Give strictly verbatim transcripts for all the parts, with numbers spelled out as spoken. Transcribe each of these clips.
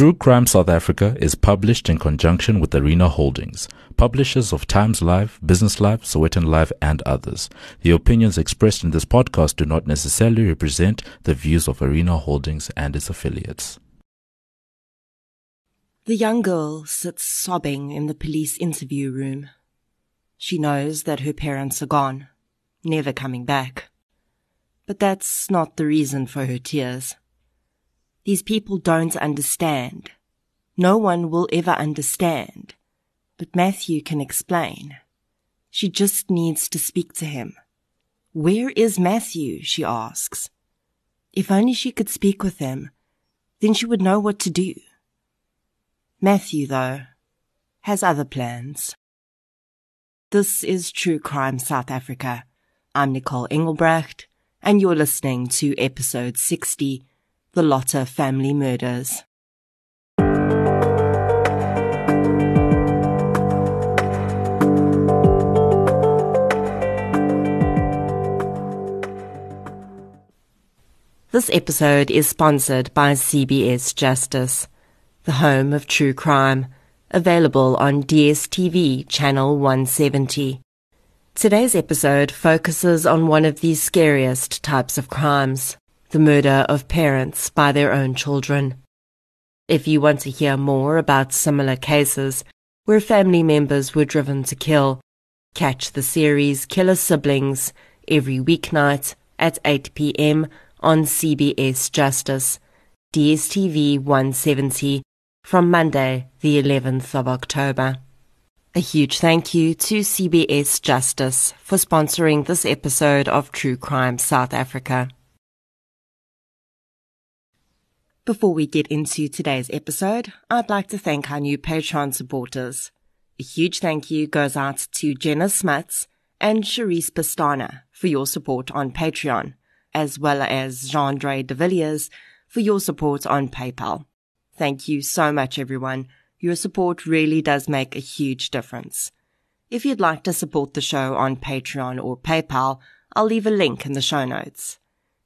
True Crime South Africa is published in conjunction with Arena Holdings, publishers of Times Live, Business Live, Sowetan Live, and others. The opinions expressed in this podcast do not necessarily represent the views of Arena Holdings and its affiliates. The young girl sits sobbing in the police interview room. She knows that her parents are gone, never coming back. But that's not the reason for her tears. These people don't understand. No one will ever understand. But Matthew can explain. She just needs to speak to him. Where is Matthew? She asks. If only she could speak with him, then she would know what to do. Matthew, though, has other plans. This is True Crime South Africa. I'm Nicole Engelbrecht, and you're listening to episode sixty, The Lotta Family Murders. This episode is sponsored by C B S Justice, the home of true crime, available on D S T V channel one seventy. Today's episode focuses on one of the scariest types of crimes: the murder of parents by their own children. If you want to hear more about similar cases where family members were driven to kill, catch the series Killer Siblings every weeknight at eight p.m. on C B S Justice, D S T V one seventy, from Monday the eleventh of October. A huge thank you to C B S Justice for sponsoring this episode of True Crime South Africa. Before we get into today's episode, I'd like to thank our new Patreon supporters. A huge thank you goes out to Jenna Smuts and Cherise Pastana for your support on Patreon, as well as Jean-Dre de Villiers for your support on PayPal. Thank you so much, everyone. Your support really does make a huge difference. If you'd like to support the show on Patreon or PayPal, I'll leave a link in the show notes.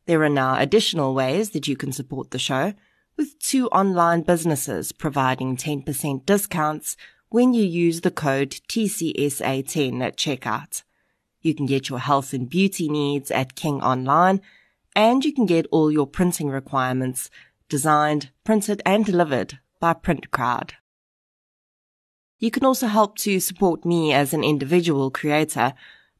There are now additional ways that you can support the show, with two online businesses providing ten percent discounts when you use the code T C S A ten at checkout. You can get your health and beauty needs at King Online, and you can get all your printing requirements designed, printed, and delivered by Print Crowd. You can also help to support me as an individual creator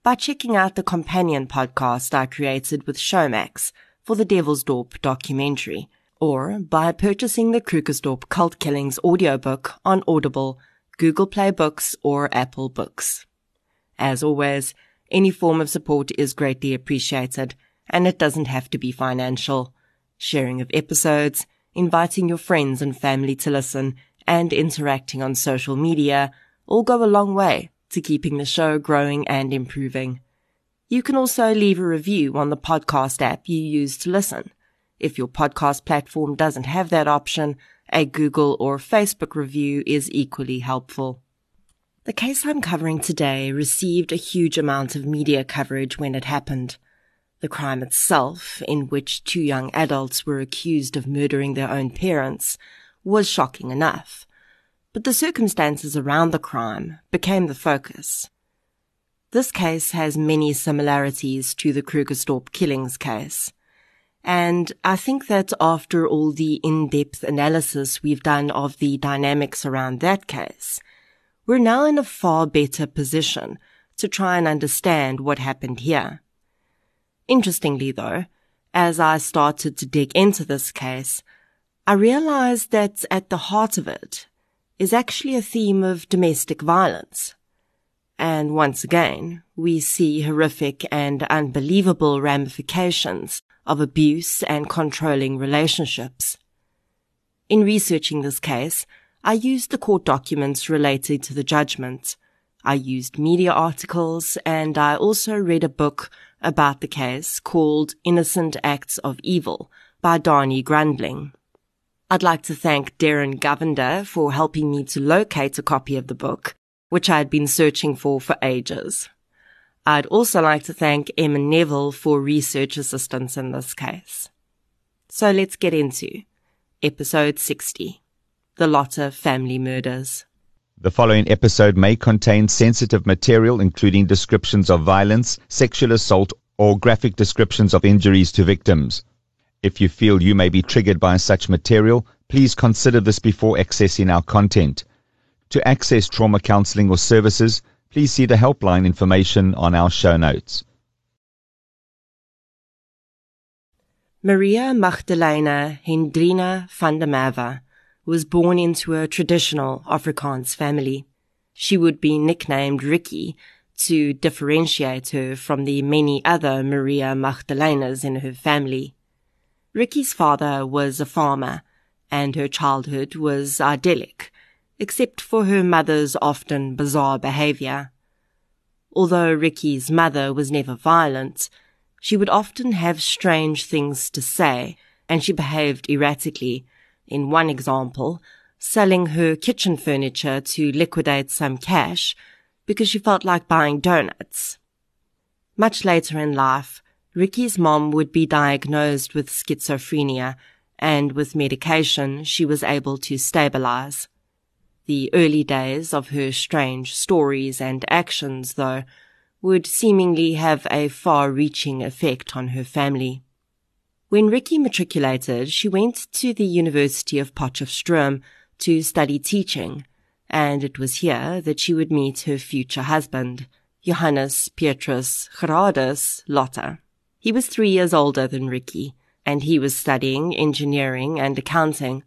by checking out the companion podcast I created with Showmax for the Devilsdorp documentary, or by purchasing the Krugersdorp Cult Killings audiobook on Audible, Google Play Books, or Apple Books. As always, any form of support is greatly appreciated, and it doesn't have to be financial. Sharing of episodes, inviting your friends and family to listen, and interacting on social media all go a long way to keeping the show growing and improving. You can also leave a review on the podcast app you use to listen. If your podcast platform doesn't have that option, a Google or Facebook review is equally helpful. The case I'm covering today received a huge amount of media coverage when it happened. The crime itself, in which two young adults were accused of murdering their own parents, was shocking enough, but the circumstances around the crime became the focus. This case has many similarities to the Krugersdorp killings case, and I think that after all the in-depth analysis we've done of the dynamics around that case, we're now in a far better position to try and understand what happened here. Interestingly, though, as I started to dig into this case, I realized that at the heart of it is actually a theme of domestic violence. And once again, we see horrific and unbelievable ramifications of abuse and controlling relationships. In researching this case, I used the court documents related to the judgment. I used media articles, and I also read a book about the case called Innocent Acts of Evil by Darnie Grundling. I'd like to thank Darren Govender for helping me to locate a copy of the book, which I had been searching for for ages. I'd also like to thank Emma Neville for research assistance in this case. So let's get into episode sixty, the Lotta family murders. The following episode may contain sensitive material, including descriptions of violence, sexual assault, or graphic descriptions of injuries to victims. If you feel you may be triggered by such material, please consider this before accessing our content. To access trauma counseling or services, please see the helpline information on our show notes. Maria Magdalena Hendrina van der Merwe was born into a traditional Afrikaans family. She would be nicknamed Ricky to differentiate her from the many other Maria Magdalenas in her family. Ricky's father was a farmer, and her childhood was idyllic, except for her mother's often bizarre behavior. Although Ricky's mother was never violent, she would often have strange things to say, and she behaved erratically. In one example, selling her kitchen furniture to liquidate some cash because she felt like buying donuts. Much later in life, Ricky's mom would be diagnosed with schizophrenia, and with medication she was able to stabilize. The early days of her strange stories and actions, though, would seemingly have a far-reaching effect on her family. When Ricky matriculated, she went to the University of Potchefstroom to study teaching, and it was here that she would meet her future husband, Johannes Petrus Gerardus Lotta. He was three years older than Ricky, and he was studying engineering and accounting.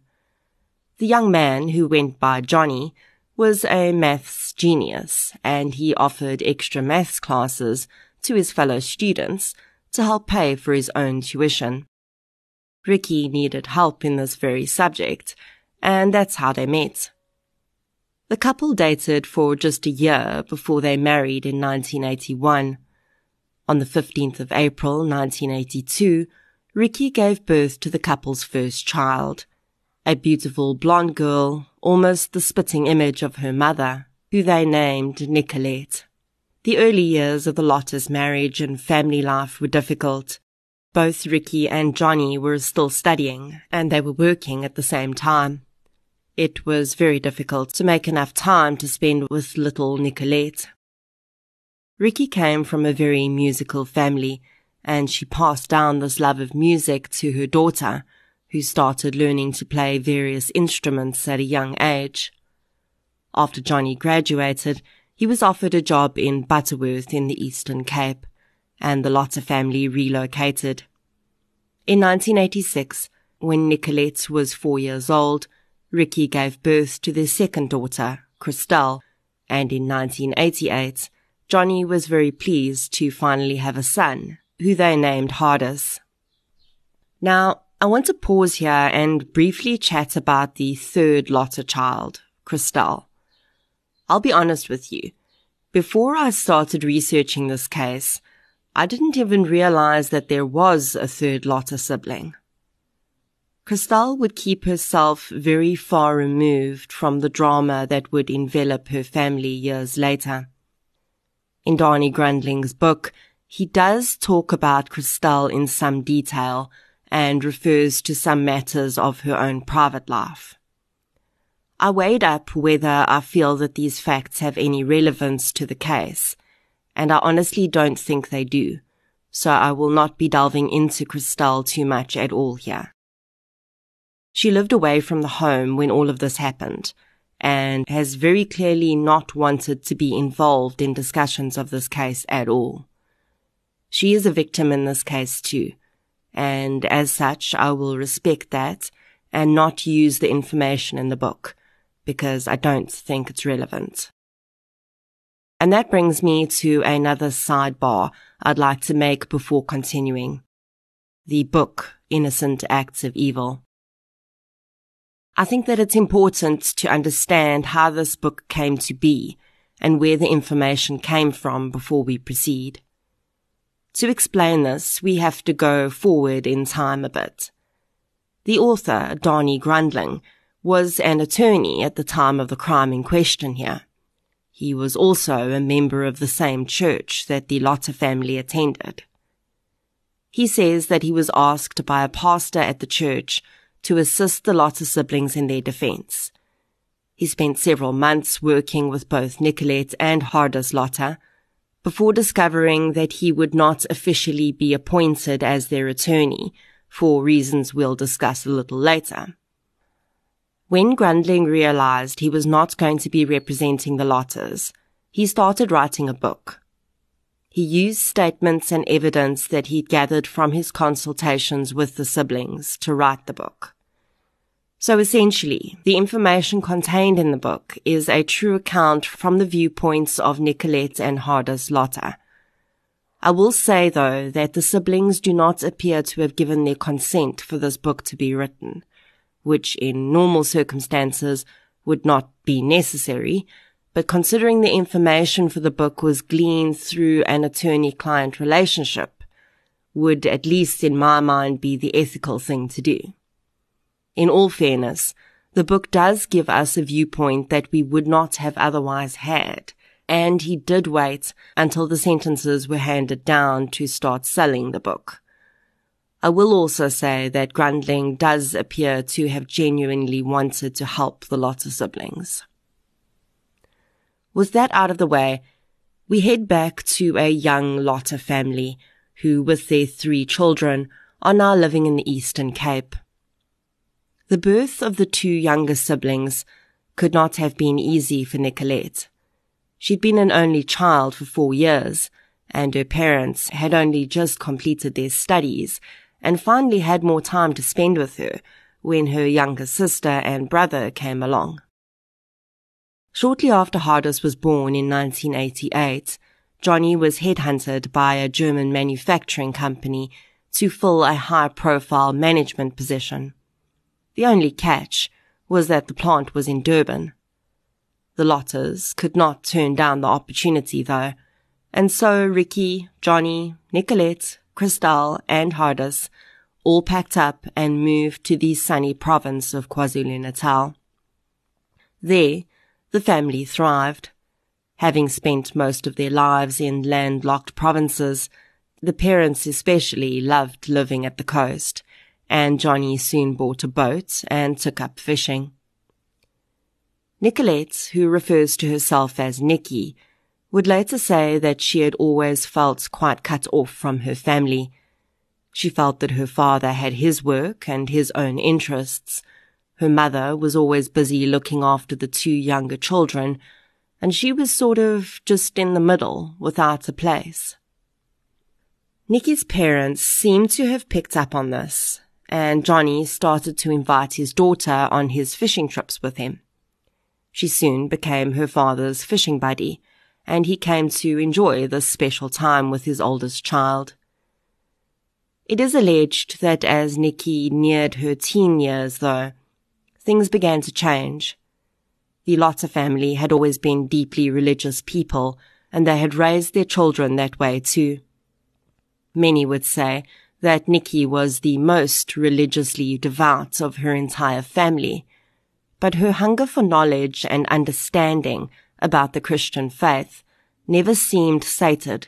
The young man, who went by Johnny, was a maths genius, and he offered extra maths classes to his fellow students to help pay for his own tuition. Ricky needed help in this very subject, and that's how they met. The couple dated for just a year before they married in nineteen eighty-one. On the fifteenth of April nineteen eighty-two, Ricky gave birth to the couple's first child, a beautiful blonde girl, almost the spitting image of her mother, who they named Nicolette. The early years of the Lotta's marriage and family life were difficult. Both Ricky and Johnny were still studying, and they were working at the same time. It was very difficult to make enough time to spend with little Nicolette. Ricky came from a very musical family, and she passed down this love of music to her daughter, who started learning to play various instruments at a young age. After Johnny graduated, he was offered a job in Butterworth in the Eastern Cape, and the Lotta family relocated. In nineteen eighty-six, when Nicolette was four years old, Ricky gave birth to their second daughter, Christelle, and in nineteen eighty-eight, Johnny was very pleased to finally have a son, who they named Hardus. Now, I want to pause here and briefly chat about the third Lotta child, Christelle. I'll be honest with you. Before I started researching this case, I didn't even realize that there was a third Lotta sibling. Christelle would keep herself very far removed from the drama that would envelop her family years later. In Darnie Grundling's book, he does talk about Christelle in some detail and refers to some matters of her own private life. I weighed up whether I feel that these facts have any relevance to the case, and I honestly don't think they do, so I will not be delving into Christelle too much at all here. She lived away from the home when all of this happened, and has very clearly not wanted to be involved in discussions of this case at all. She is a victim in this case too, and as such I will respect that and not use the information in the book, because I don't think it's relevant. And that brings me to another sidebar I'd like to make before continuing. The book, Innocent Acts of Evil. I think that it's important to understand how this book came to be and where the information came from before we proceed. To explain this, we have to go forward in time a bit. The author, Darnie Grundling, was an attorney at the time of the crime in question here. He was also a member of the same church that the Lotta family attended. He says that he was asked by a pastor at the church to assist the Lotta siblings in their defense, He spent several months working with both Nicolette and Hardus Lotta before discovering that he would not officially be appointed as their attorney, for reasons we'll discuss a little later. When Grundling realized he was not going to be representing the Lottas, he started writing a book. He used statements and evidence that he'd gathered from his consultations with the siblings to write the book. So essentially, the information contained in the book is a true account from the viewpoints of Nicolette and Hardus Lotta. I will say, though, that the siblings do not appear to have given their consent for this book to be written, which in normal circumstances would not be necessary, but considering the information for the book was gleaned through an attorney-client relationship, would at least in my mind be the ethical thing to do. In all fairness, the book does give us a viewpoint that we would not have otherwise had, and he did wait until the sentences were handed down to start selling the book. I will also say that Grundling does appear to have genuinely wanted to help the Lotta siblings. With that out of the way, we head back to a young Lotta family who, with their three children, are now living in the Eastern Cape. The birth of the two younger siblings could not have been easy for Nicolette. She'd been an only child for four years, and her parents had only just completed their studies and finally had more time to spend with her when her younger sister and brother came along. Shortly after Hardus was born in nineteen eighty-eight, Johnny was headhunted by a German manufacturing company to fill a high-profile management position. The only catch was that the plant was in Durban. The Lottas could not turn down the opportunity, though, and so Ricky, Johnny, Nicolette, Christelle, and Hardus all packed up and moved to the sunny province of KwaZulu-Natal. There, the family thrived. Having spent most of their lives in landlocked provinces, the parents especially loved living at the coast, and Johnny soon bought a boat and took up fishing. Nicolette, who refers to herself as Nikki, would later say that she had always felt quite cut off from her family. She felt that her father had his work and his own interests. Her mother was always busy looking after the two younger children, and she was sort of just in the middle, without a place. Nikki's parents seemed to have picked up on this, and Johnny started to invite his daughter on his fishing trips with him. She soon became her father's fishing buddy, and he came to enjoy this special time with his oldest child. It is alleged that as Nikki neared her teen years, though, things began to change. The Lotta family had always been deeply religious people, and they had raised their children that way too. Many would say that Nikki was the most religiously devout of her entire family, but her hunger for knowledge and understanding about the Christian faith never seemed sated.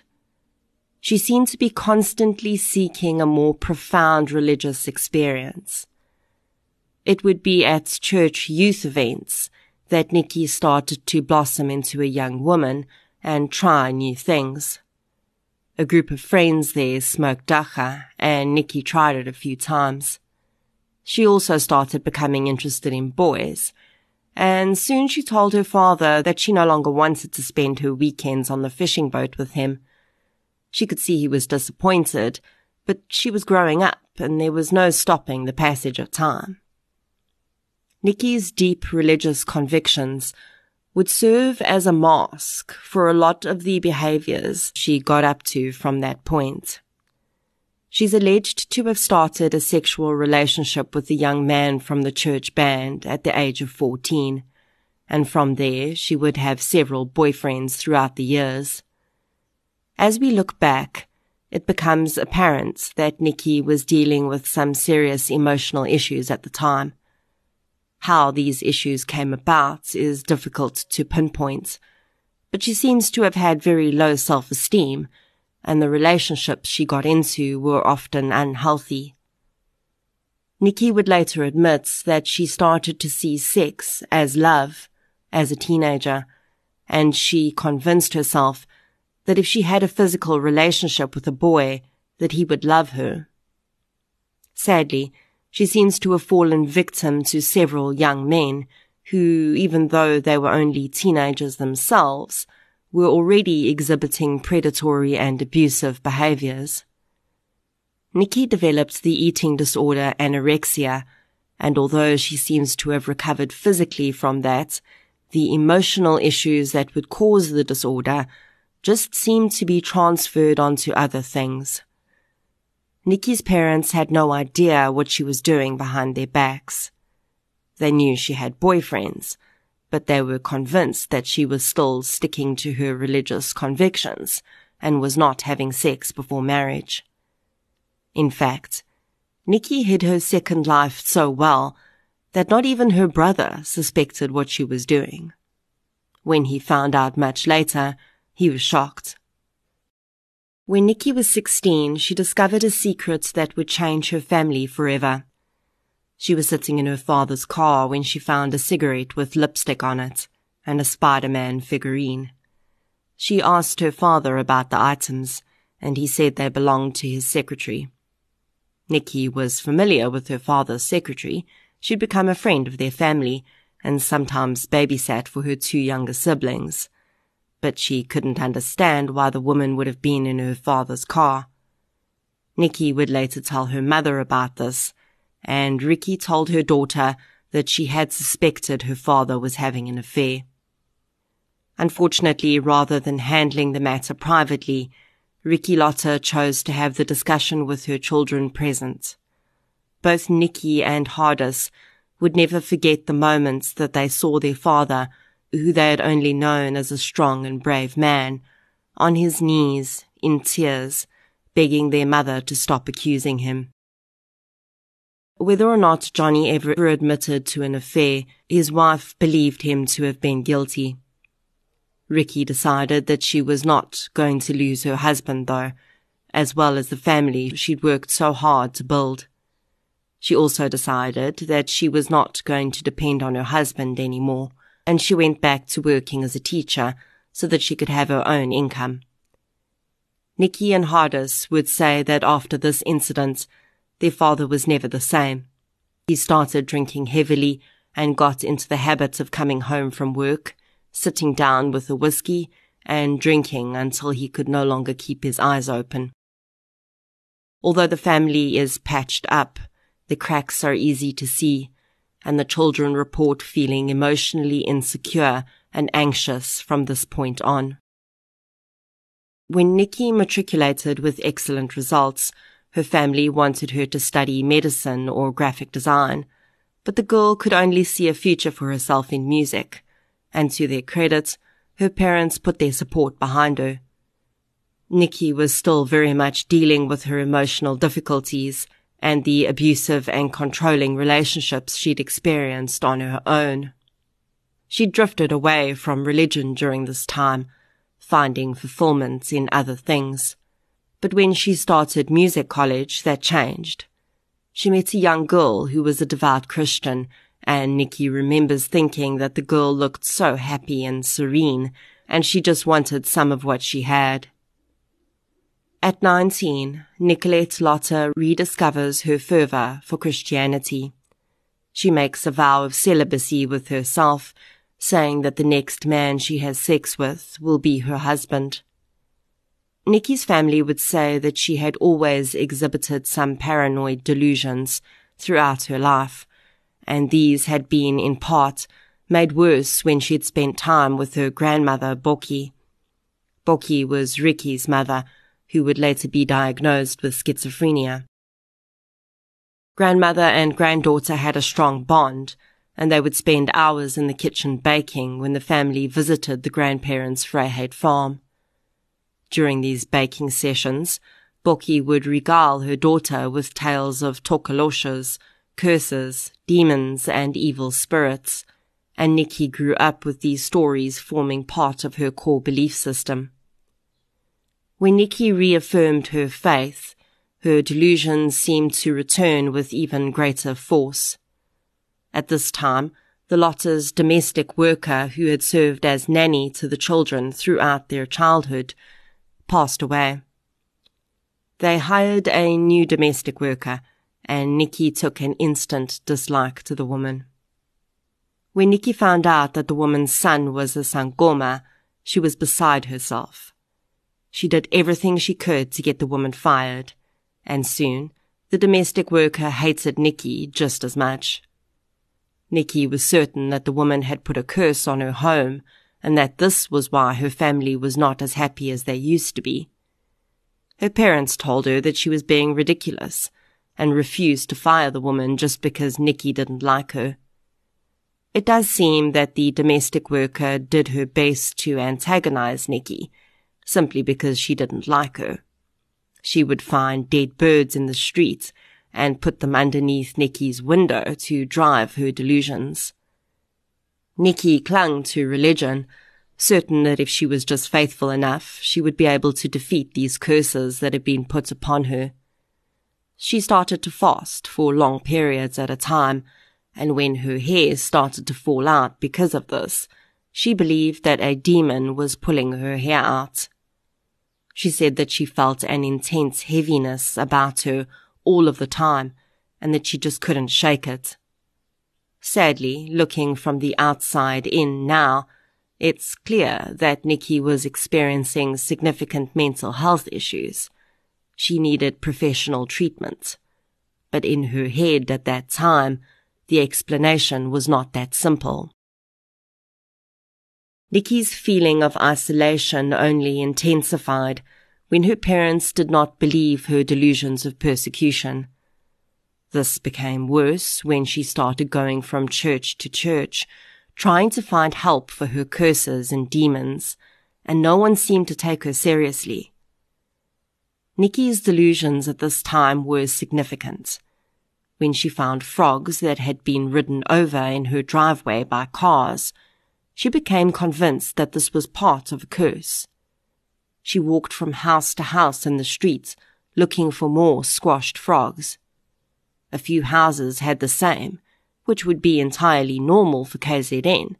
She seemed to be constantly seeking a more profound religious experience. It would be at church youth events that Nikki started to blossom into a young woman and try new things. A group of friends there smoked dacha, and Nikki tried it a few times. She also started becoming interested in boys, and soon she told her father that she no longer wanted to spend her weekends on the fishing boat with him. She could see he was disappointed, but she was growing up, and there was no stopping the passage of time. Nikki's deep religious convictions would serve as a mask for a lot of the behaviors she got up to from that point. She's alleged to have started a sexual relationship with a young man from the church band at the age of fourteen, and from there she would have several boyfriends throughout the years. As we look back, it becomes apparent that Nikki was dealing with some serious emotional issues at the time. How these issues came about is difficult to pinpoint, but she seems to have had very low self-esteem, and the relationships she got into were often unhealthy. Nikki would later admit that she started to see sex as love, as a teenager, and she convinced herself that if she had a physical relationship with a boy, that he would love her. Sadly, she seems to have fallen victim to several young men who, even though they were only teenagers themselves, were already exhibiting predatory and abusive behaviors. Nikki developed the eating disorder anorexia, and although she seems to have recovered physically from that, the emotional issues that would cause the disorder just seemed to be transferred onto other things. Nikki's parents had no idea what she was doing behind their backs. They knew she had boyfriends, but they were convinced that she was still sticking to her religious convictions and was not having sex before marriage. In fact, Nikki hid her second life so well that not even her brother suspected what she was doing. When he found out much later, he was shocked. When Nikki was sixteen, she discovered a secret that would change her family forever. She was sitting in her father's car when she found a cigarette with lipstick on it and a Spider-Man figurine. She asked her father about the items, and he said they belonged to his secretary. Nikki was familiar with her father's secretary. She'd become a friend of their family and sometimes babysat for her two younger siblings. But she couldn't understand why the woman would have been in her father's car. Nikki would later tell her mother about this, and Ricky told her daughter that she had suspected her father was having an affair. Unfortunately, rather than handling the matter privately, Ricky Lotta chose to have the discussion with her children present. Both Nikki and Hardus would never forget the moments that they saw their father, who they had only known as a strong and brave man, on his knees, in tears, begging their mother to stop accusing him. Whether or not Johnny ever admitted to an affair, his wife believed him to have been guilty. Ricky decided that she was not going to lose her husband, though, as well as the family she'd worked so hard to build. She also decided that she was not going to depend on her husband anymore, and she went back to working as a teacher so that she could have her own income. Nikki and Hardus would say that after this incident, their father was never the same. He started drinking heavily and got into the habit of coming home from work, sitting down with a whiskey and drinking until he could no longer keep his eyes open. Although the family is patched up, the cracks are easy to see, and the children report feeling emotionally insecure and anxious from this point on. When Nikki matriculated with excellent results, her family wanted her to study medicine or graphic design, but the girl could only see a future for herself in music, and to their credit, her parents put their support behind her. Nikki was still very much dealing with her emotional difficulties and the abusive and controlling relationships she'd experienced on her own. She drifted away from religion during this time, finding fulfillment in other things. But when she started music college, that changed. She met a young girl who was a devout Christian, and Nikki remembers thinking that the girl looked so happy and serene, and she just wanted some of what she had. At nineteen, Nicolette Lotta rediscovers her fervor for Christianity. She makes a vow of celibacy with herself, saying that the next man she has sex with will be her husband. Nikki's family would say that she had always exhibited some paranoid delusions throughout her life, and these had been, in part, made worse when she had spent time with her grandmother, Boki. Boki was Ricky's mother, who would later be diagnosed with schizophrenia. Grandmother and granddaughter had a strong bond, and they would spend hours in the kitchen baking when the family visited the grandparents' Vryheid farm. During these baking sessions, Boki would regale her daughter with tales of tokoloshes, curses, demons, and evil spirits, and Nikki grew up with these stories forming part of her core belief system. When Nikki reaffirmed her faith, her delusions seemed to return with even greater force. At this time, the Lotta's domestic worker who had served as nanny to the children throughout their childhood, passed away. They hired a new domestic worker, and Nikki took an instant dislike to the woman. When Nikki found out that the woman's son was a sangoma, she was beside herself. She did everything she could to get the woman fired, and soon the domestic worker hated Nikki just as much. Nikki was certain that the woman had put a curse on her home and that this was why her family was not as happy as they used to be. Her parents told her that she was being ridiculous and refused to fire the woman just because Nikki didn't like her. It does seem that the domestic worker did her best to antagonize Nikki, simply because she didn't like her. She would find dead birds in the street and put them underneath Nikki's window to drive her delusions. Nikki clung to religion, certain that if she was just faithful enough, she would be able to defeat these curses that had been put upon her. She started to fast for long periods at a time, and when her hair started to fall out because of this, she believed that a demon was pulling her hair out. She said that she felt an intense heaviness about her all of the time, and that she just couldn't shake it. Sadly, looking from the outside in now, it's clear that Nikki was experiencing significant mental health issues. She needed professional treatment. But in her head at that time, the explanation was not that simple. Nikki's feeling of isolation only intensified when her parents did not believe her delusions of persecution. This became worse when she started going from church to church, trying to find help for her curses and demons, and no one seemed to take her seriously. Nikki's delusions at this time were significant. When she found frogs that had been ridden over in her driveway by cars, she became convinced that this was part of a curse. She walked from house to house in the streets, looking for more squashed frogs. A few houses had the same, which would be entirely normal for K Z N,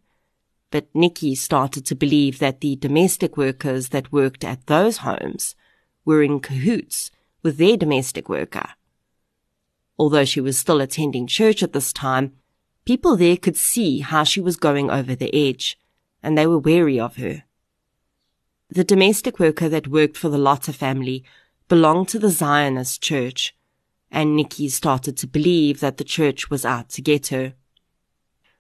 but Nikki started to believe that the domestic workers that worked at those homes were in cahoots with their domestic worker. Although she was still attending church at this time, people there could see how she was going over the edge, and they were wary of her. The domestic worker that worked for the Lotta family belonged to the Zionist church, and Nikki started to believe that the church was out to get her.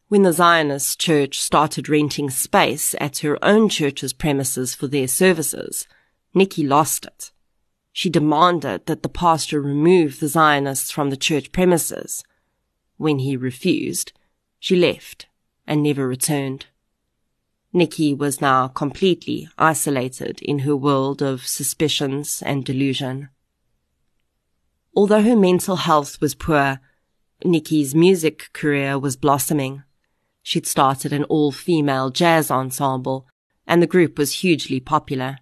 When the Zionist church started renting space at her own church's premises for their services, Nikki lost it. She demanded that the pastor remove the Zionists from the church premises. When he refused, she left and never returned. Nikki was now completely isolated in her world of suspicions and delusion. Although her mental health was poor, Nikki's music career was blossoming. She'd started an all-female jazz ensemble, and the group was hugely popular.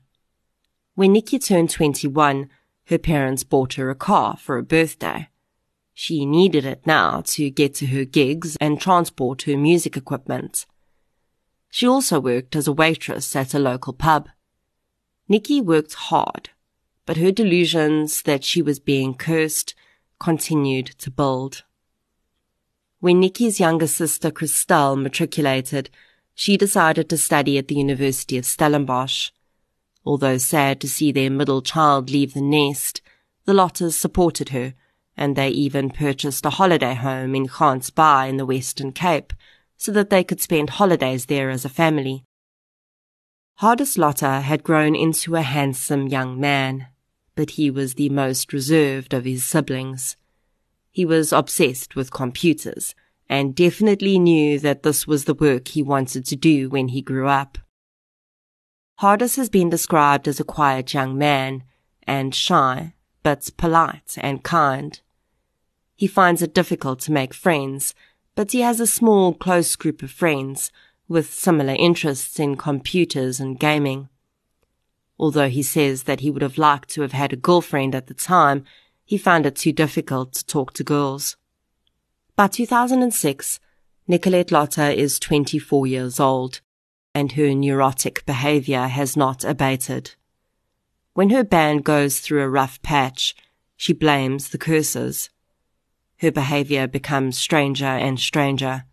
When Nikki turned twenty-one, her parents bought her a car for her birthday. She needed it now to get to her gigs and transport her music equipment. She also worked as a waitress at a local pub. Nikki worked hard, but her delusions that she was being cursed continued to build. When Nikki's younger sister Christelle matriculated, she decided to study at the University of Stellenbosch. Although sad to see their middle child leave the nest, the Lottas supported her, and they even purchased a holiday home in Khants Bay in the Western Cape, so that they could spend holidays there as a family. Hardus Lotta had grown into a handsome young man, but he was the most reserved of his siblings. He was obsessed with computers, and definitely knew that this was the work he wanted to do when he grew up. Hardus has been described as a quiet young man, and shy, but polite and kind. He finds it difficult to make friends, but he has a small, close group of friends with similar interests in computers and gaming. Although he says that he would have liked to have had a girlfriend at the time, he found it too difficult to talk to girls. By two thousand six, Nicolette Lotta is twenty-four years old, and her neurotic behaviour has not abated. When her band goes through a rough patch, she blames the curses. Her behaviour becomes stranger and stranger.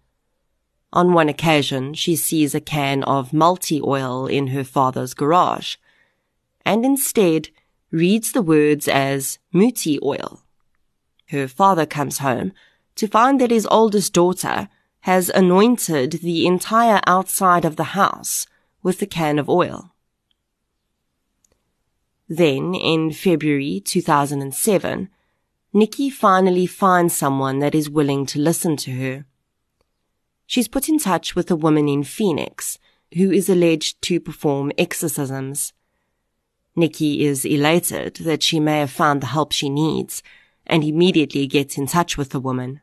On one occasion, she sees a can of multi-oil in her father's garage, and instead reads the words as muti oil. Her father comes home to find that his oldest daughter has anointed the entire outside of the house with the can of oil. Then, in February two thousand seven, Nikki finally finds someone that is willing to listen to her. She's put in touch with a woman in Phoenix who is alleged to perform exorcisms. Nikki is elated that she may have found the help she needs and immediately gets in touch with the woman.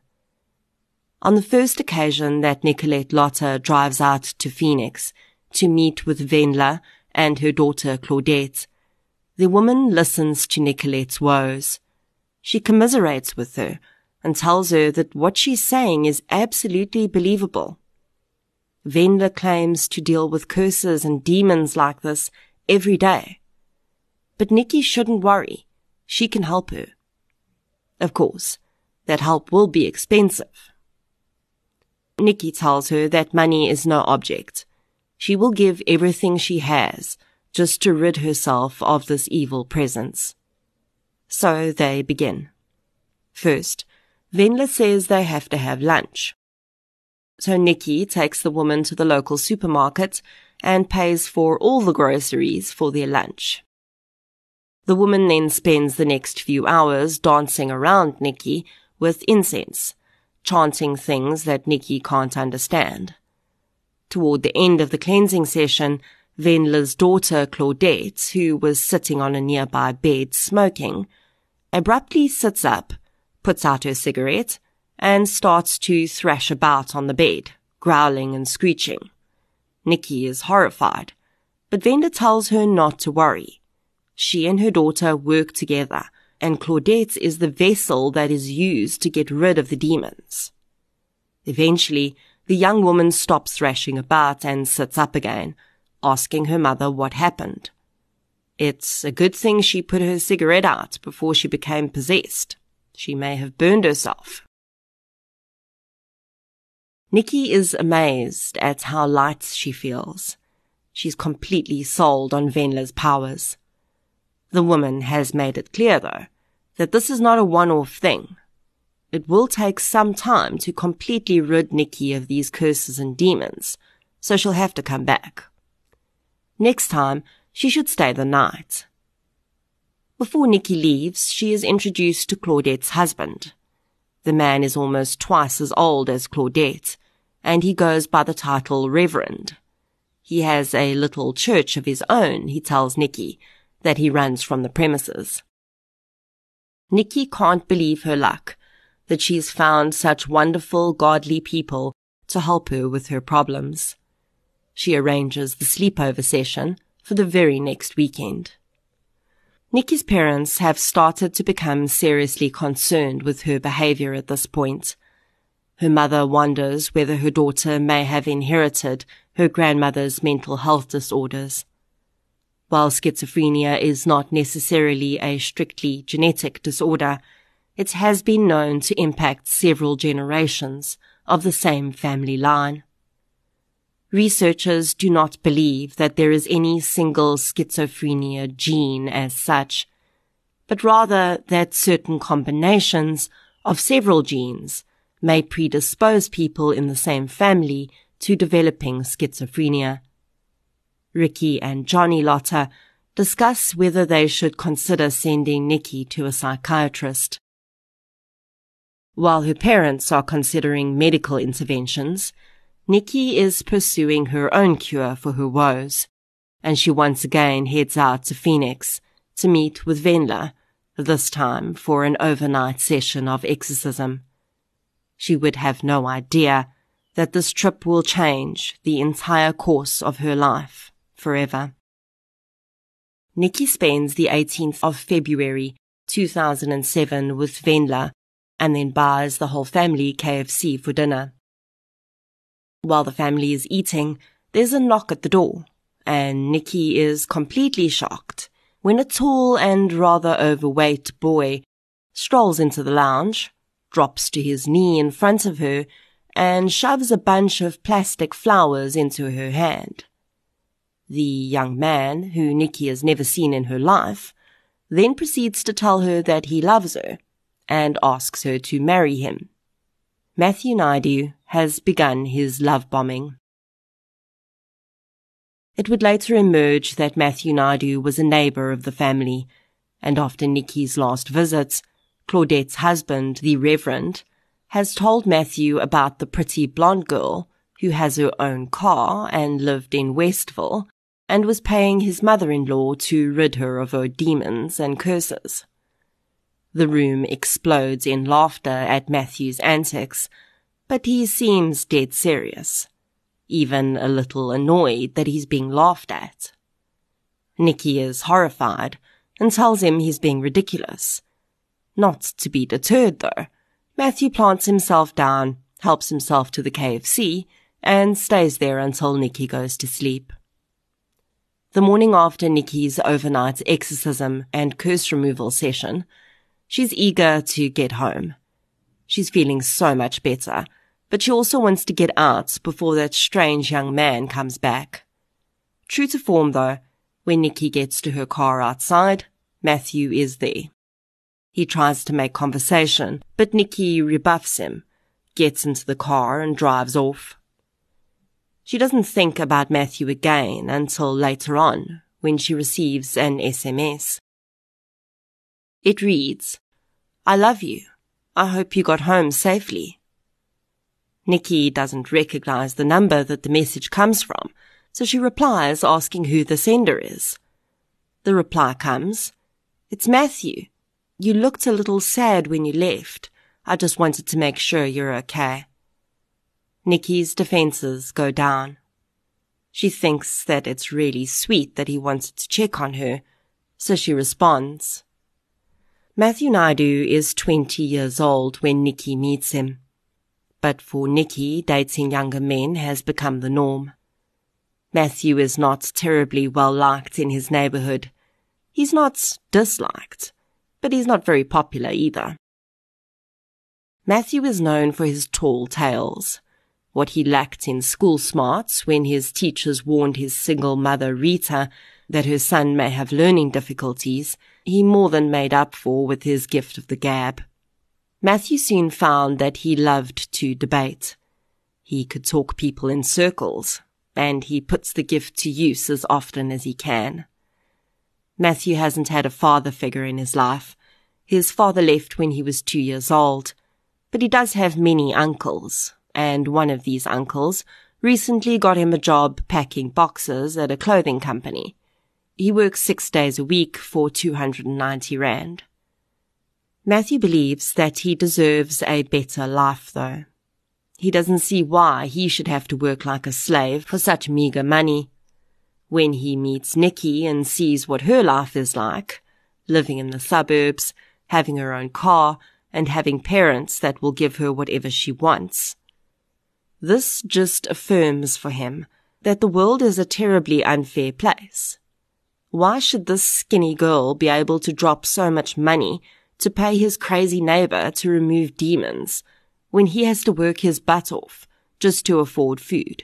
On the first occasion that Nicolette Lotta drives out to Phoenix to meet with Vendla and her daughter Claudette, the woman listens to Nicolette's woes. She commiserates with her and tells her that what she's saying is absolutely believable. Vendla claims to deal with curses and demons like this every day. But Nikki shouldn't worry. She can help her. Of course, that help will be expensive. Nikki tells her that money is no object. She will give everything she has just to rid herself of this evil presence. So they begin. First, Vendla says they have to have lunch. So Nikki takes the woman to the local supermarket and pays for all the groceries for their lunch. The woman then spends the next few hours dancing around Nikki with incense, chanting things that Nikki can't understand. Toward the end of the cleansing session, Vendla's daughter Claudette, who was sitting on a nearby bed smoking, abruptly sits up, puts out her cigarette, and starts to thrash about on the bed, growling and screeching. Nikki is horrified, but Vendla tells her not to worry. She and her daughter work together, and Claudette is the vessel that is used to get rid of the demons. Eventually, the young woman stops thrashing about and sits up again, asking her mother what happened. It's a good thing she put her cigarette out before she became possessed. She may have burned herself. Nikki is amazed at how light she feels. She's completely sold on Vendla's powers. The woman has made it clear, though, that this is not a one-off thing. It will take some time to completely rid Nikki of these curses and demons, so she'll have to come back. Next time, she should stay the night. Before Nikki leaves, she is introduced to Claudette's husband. The man is almost twice as old as Claudette, and he goes by the title Reverend. He has a little church of his own, he tells Nikki, that he runs from the premises. Nikki can't believe her luck, that she's found such wonderful, godly people to help her with her problems. She arranges the sleepover session for the very next weekend. Nikki's parents have started to become seriously concerned with her behavior at this point. Her mother wonders whether her daughter may have inherited her grandmother's mental health disorders. While schizophrenia is not necessarily a strictly genetic disorder, it has been known to impact several generations of the same family line. Researchers do not believe that there is any single schizophrenia gene as such, but rather that certain combinations of several genes may predispose people in the same family to developing schizophrenia. Ricky and Johnny Lotta discuss whether they should consider sending Nikki to a psychiatrist. While her parents are considering medical interventions, Nikki is pursuing her own cure for her woes, and she once again heads out to Phoenix to meet with Vendla, this time for an overnight session of exorcism. She would have no idea that this trip will change the entire course of her life forever. Nikki spends the eighteenth of February two thousand seven with Vendla and then buys the whole family K F C for dinner. While the family is eating, there's a knock at the door, and Nikki is completely shocked when a tall and rather overweight boy strolls into the lounge, drops to his knee in front of her, and shoves a bunch of plastic flowers into her hand. The young man, who Nikki has never seen in her life, then proceeds to tell her that he loves her and asks her to marry him. Matthew Naidoo has begun his love bombing. It would later emerge that Matthew Naidoo was a neighbour of the family, and after Nikki's last visits, Claudette's husband, the Reverend, has told Matthew about the pretty blonde girl who has her own car and lived in Westville and was paying his mother-in-law to rid her of her demons and curses. The room explodes in laughter at Matthew's antics, but he seems dead serious, even a little annoyed that he's being laughed at. Nikki is horrified and tells him he's being ridiculous. Not to be deterred, though, Matthew plants himself down, helps himself to the K F C, and stays there until Nikki goes to sleep. The morning after Nikki's overnight exorcism and curse removal session, she's eager to get home. She's feeling so much better, but she also wants to get out before that strange young man comes back. True to form, though, when Nikki gets to her car outside, Matthew is there. He tries to make conversation, but Nikki rebuffs him, gets into the car and drives off. She doesn't think about Matthew again until later on, when she receives an S M S. It reads, "I love you. I hope you got home safely." Nikki doesn't recognize the number that the message comes from, so she replies asking who the sender is. The reply comes, "It's Matthew. You looked a little sad when you left. I just wanted to make sure you're okay." Nikki's defenses go down. She thinks that it's really sweet that he wanted to check on her, so she responds. Matthew Naidoo is twenty years old when Nikki meets him. But for Nikki, dating younger men has become the norm. Matthew is not terribly well-liked in his neighborhood. He's not disliked, but he's not very popular either. Matthew is known for his tall tales. What he lacked in school smarts when his teachers warned his single mother, Rita, that her son may have learning difficulties, he more than made up for with his gift of the gab. Matthew soon found that he loved to debate. He could talk people in circles, and he puts the gift to use as often as he can. Matthew hasn't had a father figure in his life. His father left when he was two years old, but he does have many uncles, and one of these uncles recently got him a job packing boxes at a clothing company. He works six days a week for two hundred ninety rand. Matthew believes that he deserves a better life, though. He doesn't see why he should have to work like a slave for such meagre money. When he meets Nikki and sees what her life is like, living in the suburbs, having her own car, and having parents that will give her whatever she wants. This just affirms for him that the world is a terribly unfair place. Why should this skinny girl be able to drop so much money to pay his crazy neighbor to remove demons when he has to work his butt off just to afford food?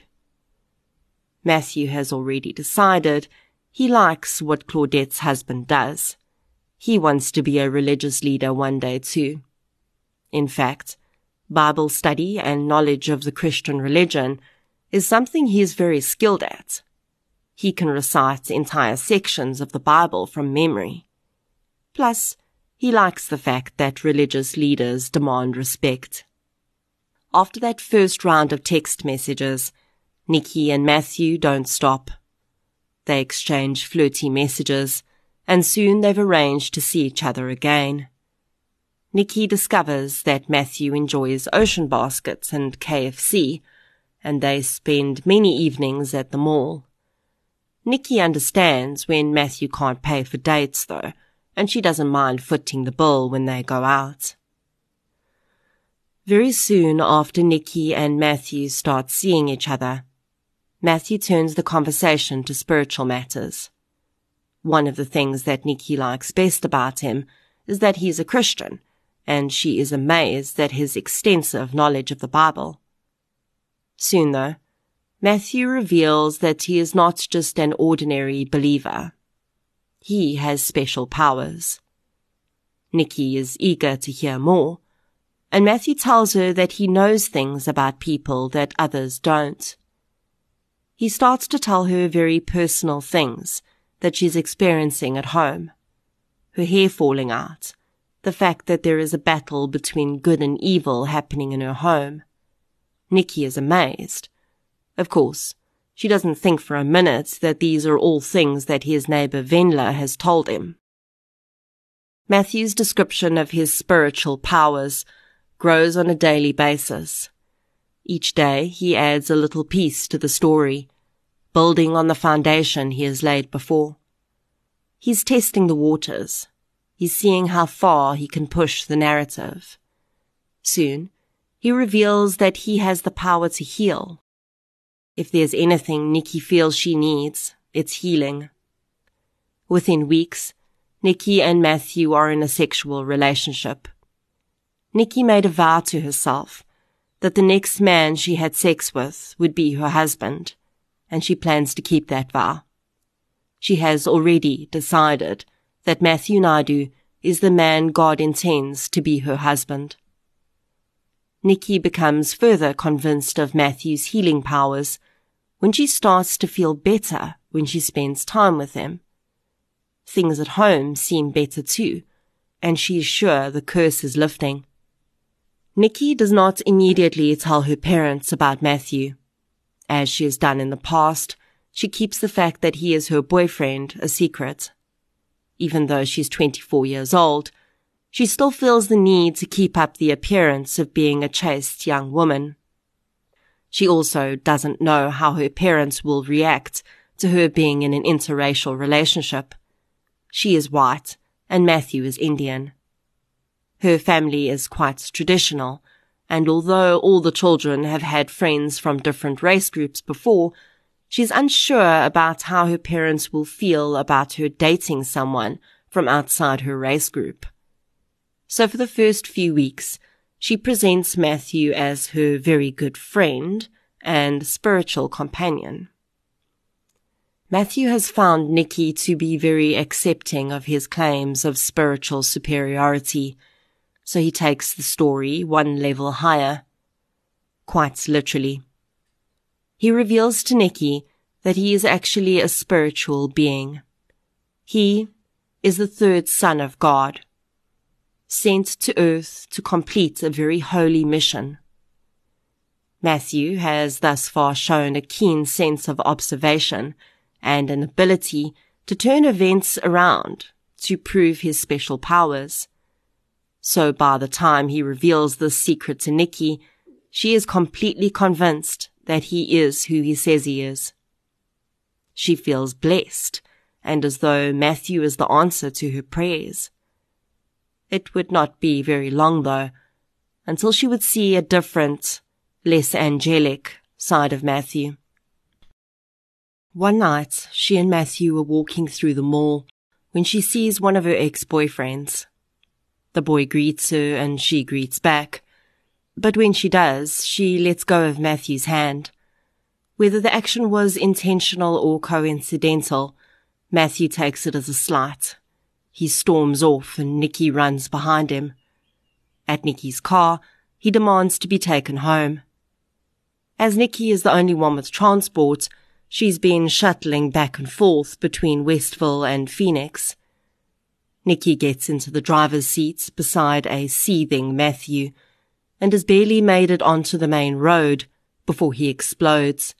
Matthew has already decided he likes what Claudette's husband does. He wants to be a religious leader one day too. In fact, Bible study and knowledge of the Christian religion is something he is very skilled at. He can recite entire sections of the Bible from memory. Plus, he likes the fact that religious leaders demand respect. After that first round of text messages, Nikki and Matthew don't stop. They exchange flirty messages, and soon they've arranged to see each other again. Nikki discovers that Matthew enjoys ocean baskets and K F C, and they spend many evenings at the mall. Nikki understands when Matthew can't pay for dates, though, and she doesn't mind footing the bill when they go out. very soon after Nikki and Matthew start seeing each other. Matthew turns the conversation to spiritual matters. One of the things that Nikki likes best about him is that he is a Christian, and she is amazed at his extensive knowledge of the Bible. Soon, though, Matthew reveals that he is not just an ordinary believer. He has special powers. Nikki is eager to hear more, and Matthew tells her that he knows things about people that others don't. He starts to tell her very personal things that she's experiencing at home. Her hair falling out, the fact that there is a battle between good and evil happening in her home. Nikki is amazed. Of course, she doesn't think for a minute that these are all things that his neighbour Vendla has told him. Matthew's description of his spiritual powers grows on a daily basis. Each day he adds a little piece to the story, building on the foundation he has laid before. He's testing the waters. He's seeing how far he can push the narrative. Soon, he reveals that he has the power to heal. If there's anything Nikki feels she needs, it's healing. Within weeks, Nikki and Matthew are in a sexual relationship. Nikki made a vow to herself that the next man she had sex with would be her husband, and she plans to keep that vow. She has already decided that Matthew Naidoo is the man God intends to be her husband. Nikki becomes further convinced of Matthew's healing powers when she starts to feel better when she spends time with him. Things at home seem better too, and she is sure the curse is lifting. Nikki does not immediately tell her parents about Matthew. As she has done in the past, she keeps the fact that he is her boyfriend a secret. Even though she's twenty-four years old, she still feels the need to keep up the appearance of being a chaste young woman. She also doesn't know how her parents will react to her being in an interracial relationship. She is white, and Matthew is Indian. Her family is quite traditional, and although all the children have had friends from different race groups before, she's unsure about how her parents will feel about her dating someone from outside her race group. So for the first few weeks, she presents Matthew as her very good friend and spiritual companion. Matthew has found Nikki to be very accepting of his claims of spiritual superiority, so he takes the story one level higher. Quite literally. He reveals to Nikki that he is actually a spiritual being. He is the third son of God, sent to earth to complete a very holy mission. Matthew has thus far shown a keen sense of observation and an ability to turn events around to prove his special powers. So by the time he reveals this secret to Nikki, she is completely convinced that he is who he says he is. She feels blessed, and as though Matthew is the answer to her prayers. It would not be very long, though, until she would see a different, less angelic side of Matthew. One night, she and Matthew were walking through the mall when she sees one of her ex-boyfriends. The boy greets her and she greets back. But when she does, she lets go of Matthew's hand. Whether the action was intentional or coincidental, Matthew takes it as a slight. He storms off and Nikki runs behind him. At Nikki's car, he demands to be taken home. As Nikki is the only one with transport, she's been shuttling back and forth between Westville and Phoenix. Nikki gets into the driver's seat beside a seething Matthew, and has barely made it onto the main road before he explodes.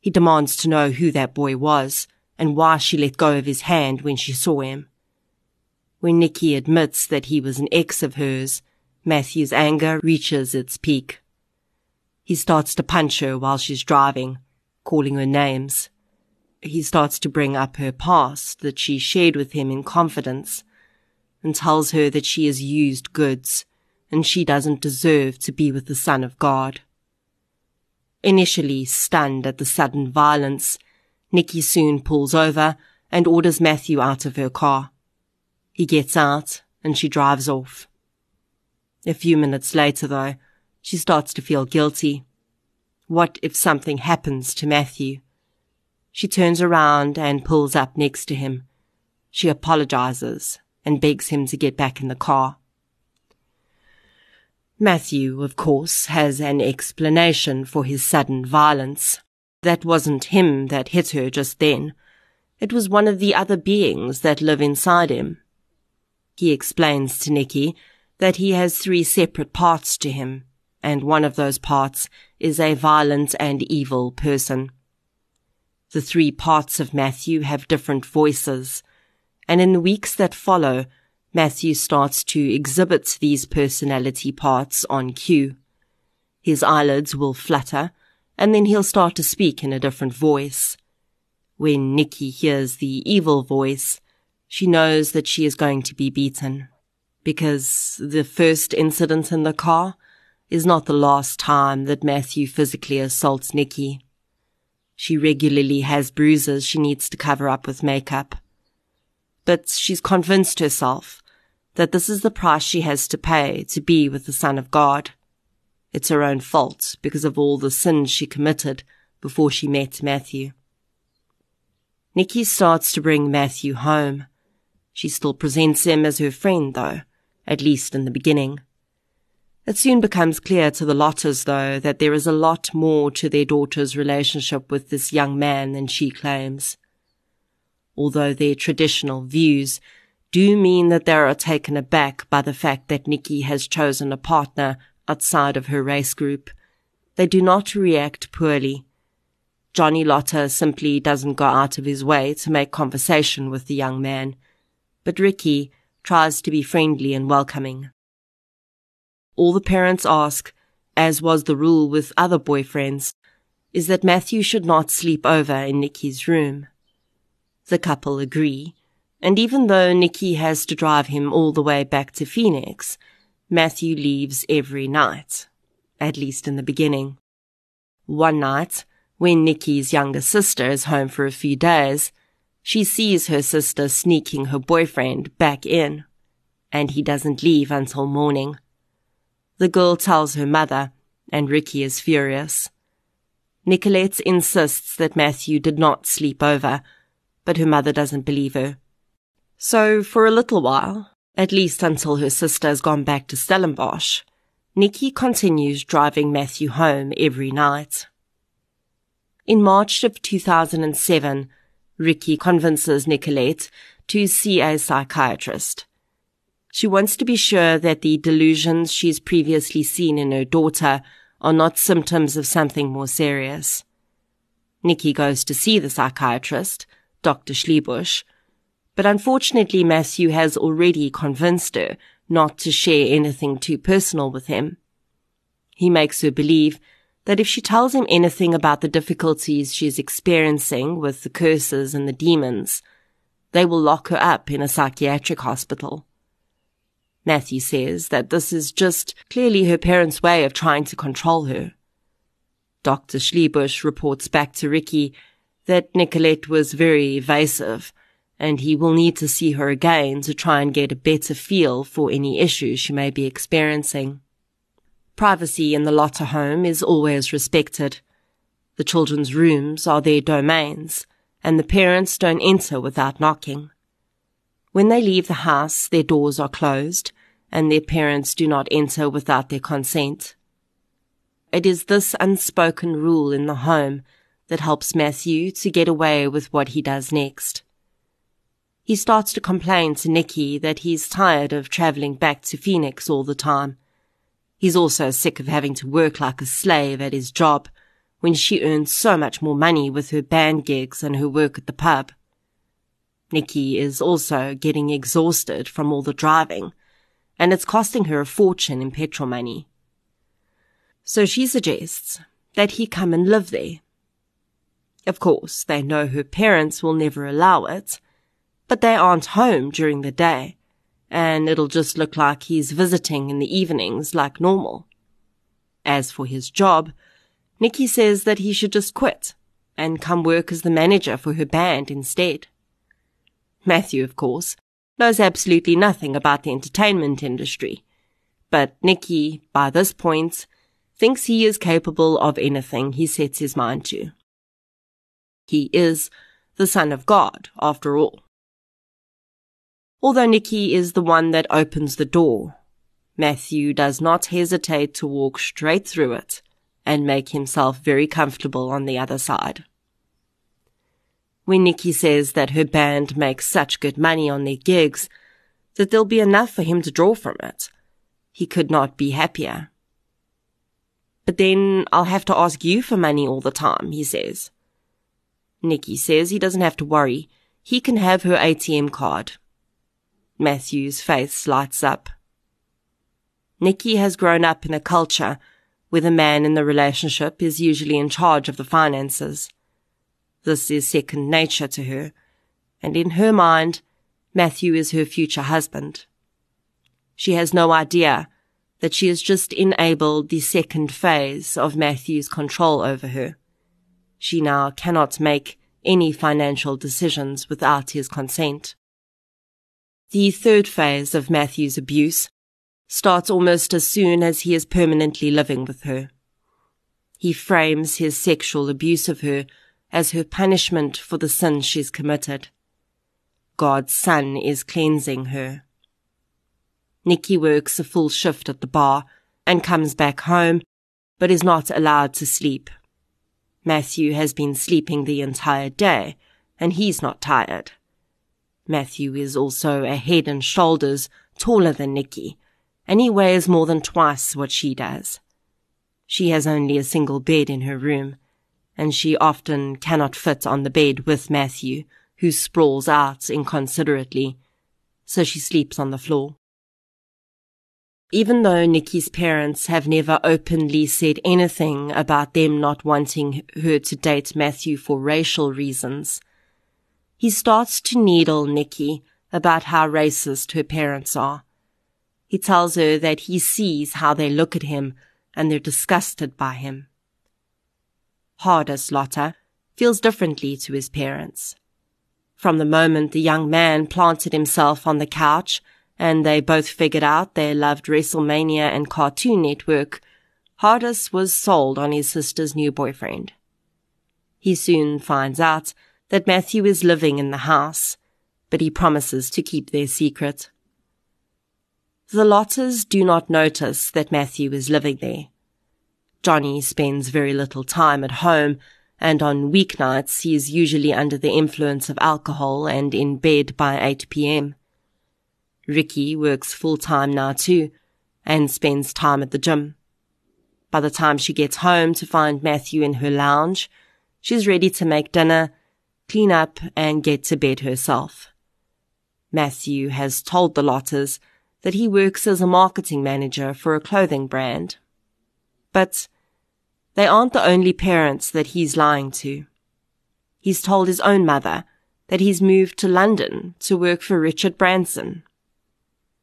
He demands to know who that boy was and why she let go of his hand when she saw him. When Nikki admits that he was an ex of hers, Matthew's anger reaches its peak. He starts to punch her while she's driving, calling her names. He starts to bring up her past that she shared with him in confidence and tells her that she has used goods, and she doesn't deserve to be with the Son of God. Initially stunned at the sudden violence, Nikki soon pulls over and orders Matthew out of her car. He gets out and she drives off. A few minutes later, though, she starts to feel guilty. What if something happens to Matthew? She turns around and pulls up next to him. She apologizes and begs him to get back in the car. Matthew, of course, has an explanation for his sudden violence. That wasn't him that hit her just then. It was one of the other beings that live inside him. He explains to Nikki that he has three separate parts to him, and one of those parts is a violent and evil person. The three parts of Matthew have different voices, and in the weeks that follow, Matthew starts to exhibit these personality parts on cue. His eyelids will flutter, and then he'll start to speak in a different voice. When Nikki hears the evil voice, she knows that she is going to be beaten, because the first incident in the car is not the last time that Matthew physically assaults Nikki. She regularly has bruises she needs to cover up with makeup. But she's convinced herself that this is the price she has to pay to be with the Son of God. It's her own fault because of all the sins she committed before she met Matthew. Nikki starts to bring Matthew home. She still presents him as her friend, though, at least in the beginning. It soon becomes clear to the Lottas, though, that there is a lot more to their daughter's relationship with this young man than she claims. Although their traditional views do mean that they are taken aback by the fact that Nikki has chosen a partner outside of her race group, they do not react poorly. Johnny Lotta simply doesn't go out of his way to make conversation with the young man, but Ricky tries to be friendly and welcoming. All the parents ask, as was the rule with other boyfriends, is that Matthew should not sleep over in Nikki's room. The couple agree, and even though Nikki has to drive him all the way back to Phoenix, Matthew leaves every night, at least in the beginning. One night, when Nikki's younger sister is home for a few days, she sees her sister sneaking her boyfriend back in, and he doesn't leave until morning. The girl tells her mother, and Ricky is furious. Nicolette insists that Matthew did not sleep over, but her mother doesn't believe her. So for a little while, at least until her sister has gone back to Stellenbosch, Nikki continues driving Matthew home every night. In March of two thousand seven, Ricky convinces Nicolette to see a psychiatrist. She wants to be sure that the delusions she's previously seen in her daughter are not symptoms of something more serious. Nikki goes to see the psychiatrist, Doctor Schliebusch, but unfortunately Matthew has already convinced her not to share anything too personal with him. He makes her believe that if she tells him anything about the difficulties she's experiencing with the curses and the demons, they will lock her up in a psychiatric hospital. Matthew says that this is just clearly her parents' way of trying to control her. Doctor Schliebusch reports back to Ricky that Nicolette was very evasive, and he will need to see her again to try and get a better feel for any issues she may be experiencing. Privacy in the Lotta home is always respected. The children's rooms are their domains, and the parents don't enter without knocking. When they leave the house, their doors are closed, and their parents do not enter without their consent. It is this unspoken rule in the home that helps Matthew to get away with what he does next. He starts to complain to Nikki that he's tired of travelling back to Phoenix all the time. He's also sick of having to work like a slave at his job when she earns so much more money with her band gigs and her work at the pub. Nikki is also getting exhausted from all the driving, and it's costing her a fortune in petrol money. So she suggests that he come and live there. Of course, they know her parents will never allow it, but they aren't home during the day, and it'll just look like he's visiting in the evenings like normal. As for his job, Nikki says that he should just quit and come work as the manager for her band instead. Matthew, of course, knows absolutely nothing about the entertainment industry, but Nikki, by this point, thinks he is capable of anything he sets his mind to. He is the Son of God, after all. Although Nikki is the one that opens the door, Matthew does not hesitate to walk straight through it and make himself very comfortable on the other side. When Nikki says that her band makes such good money on their gigs that there'll be enough for him to draw from it, he could not be happier. But then I'll have to ask you for money all the time, he says. Nikki says he doesn't have to worry. He can have her A T M card. Matthew's face lights up. Nikki has grown up in a culture where the man in the relationship is usually in charge of the finances. This is second nature to her, and in her mind, Matthew is her future husband. She has no idea that she has just enabled the second phase of Matthew's control over her. She now cannot make any financial decisions without his consent. The third phase of Matthew's abuse starts almost as soon as he is permanently living with her. He frames his sexual abuse of her as her punishment for the sin she's committed. God's Son is cleansing her. Nikki works a full shift at the bar and comes back home, but is not allowed to sleep. Matthew has been sleeping the entire day, and he's not tired. Matthew is also a head and shoulders taller than Nikki, and he weighs more than twice what she does. She has only a single bed in her room, and she often cannot fit on the bed with Matthew, who sprawls out inconsiderately, so she sleeps on the floor. Even though Nikki's parents have never openly said anything about them not wanting her to date Matthew for racial reasons, he starts to needle Nikki about how racist her parents are. He tells her that he sees how they look at him and they're disgusted by him. Hardus Lotta feels differently to his parents. From the moment the young man planted himself on the couch and they both figured out they loved WrestleMania and Cartoon Network, Hardus was sold on his sister's new boyfriend. He soon finds out that Matthew is living in the house, but he promises to keep their secret. The Lottas do not notice that Matthew is living there. Johnny spends very little time at home, and on weeknights he is usually under the influence of alcohol and in bed by eight p.m. Ricky works full-time now too, and spends time at the gym. By the time she gets home to find Matthew in her lounge, she's ready to make dinner, clean up, and get to bed herself. Matthew has told the Lottas that he works as a marketing manager for a clothing brand. But they aren't the only parents that he's lying to. He's told his own mother that he's moved to London to work for Richard Branson.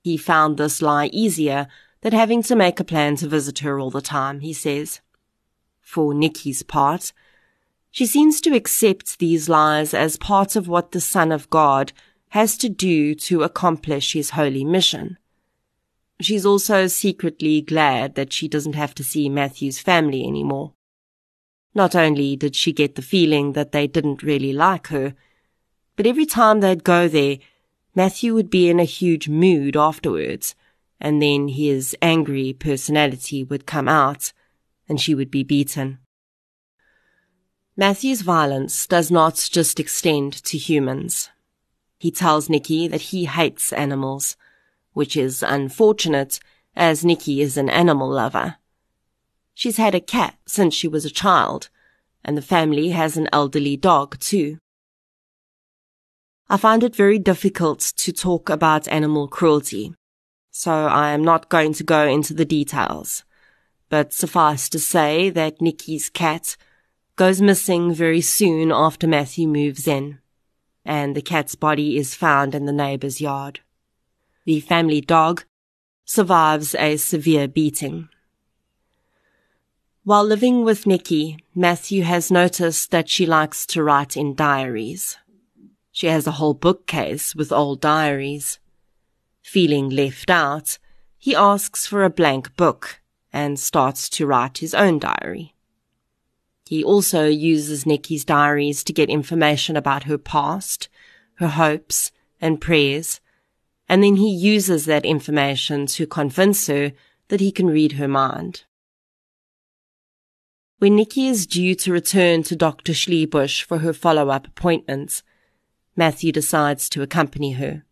He found this lie easier than having to make a plan to visit her all the time, he says. For Nikki's part, she seems to accept these lies as part of what the Son of God has to do to accomplish his holy mission. She's also secretly glad that she doesn't have to see Matthew's family anymore. Not only did she get the feeling that they didn't really like her, but every time they'd go there, Matthew would be in a huge mood afterwards, and then his angry personality would come out, and she would be beaten. Matthew's violence does not just extend to humans. He tells Nikki that he hates animals, which is unfortunate, as Nikki is an animal lover. She's had a cat since she was a child, and the family has an elderly dog too. I find it very difficult to talk about animal cruelty, so I am not going to go into the details, but suffice to say that Nikki's cat goes missing very soon after Matthew moves in, and the cat's body is found in the neighbour's yard. the family dog, survives a severe beating. While living with Nikki, Matthew has noticed that she likes to write in diaries. She has a whole bookcase with old diaries. Feeling left out, he asks for a blank book and starts to write his own diary. He also uses Nikki's diaries to get information about her past, her hopes and prayers, and then he uses that information to convince her that he can read her mind. When Nikki is due to return to Doctor Schliebusch for her follow-up appointment, Matthew decides to accompany her.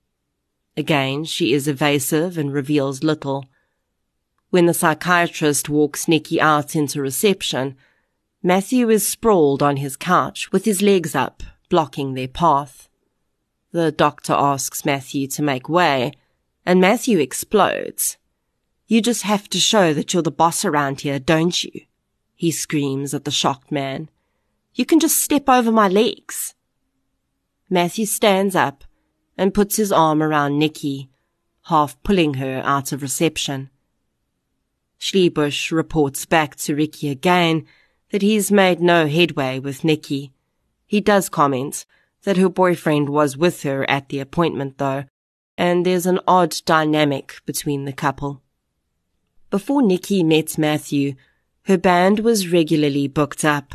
Again, she is evasive and reveals little. When the psychiatrist walks Nikki out into reception, Matthew is sprawled on his couch with his legs up, blocking their path. The doctor asks Matthew to make way, and Matthew explodes. "You just have to show that you're the boss around here, don't you?" he screams at the shocked man. "You can just step over my legs." Matthew stands up and puts his arm around Nikki, half pulling her out of reception. Schliebusch reports back to Ricky again that he's made no headway with Nikki. He does comment that her boyfriend was with her at the appointment, though, and there's an odd dynamic between the couple. Before Nikki met Matthew, her band was regularly booked up.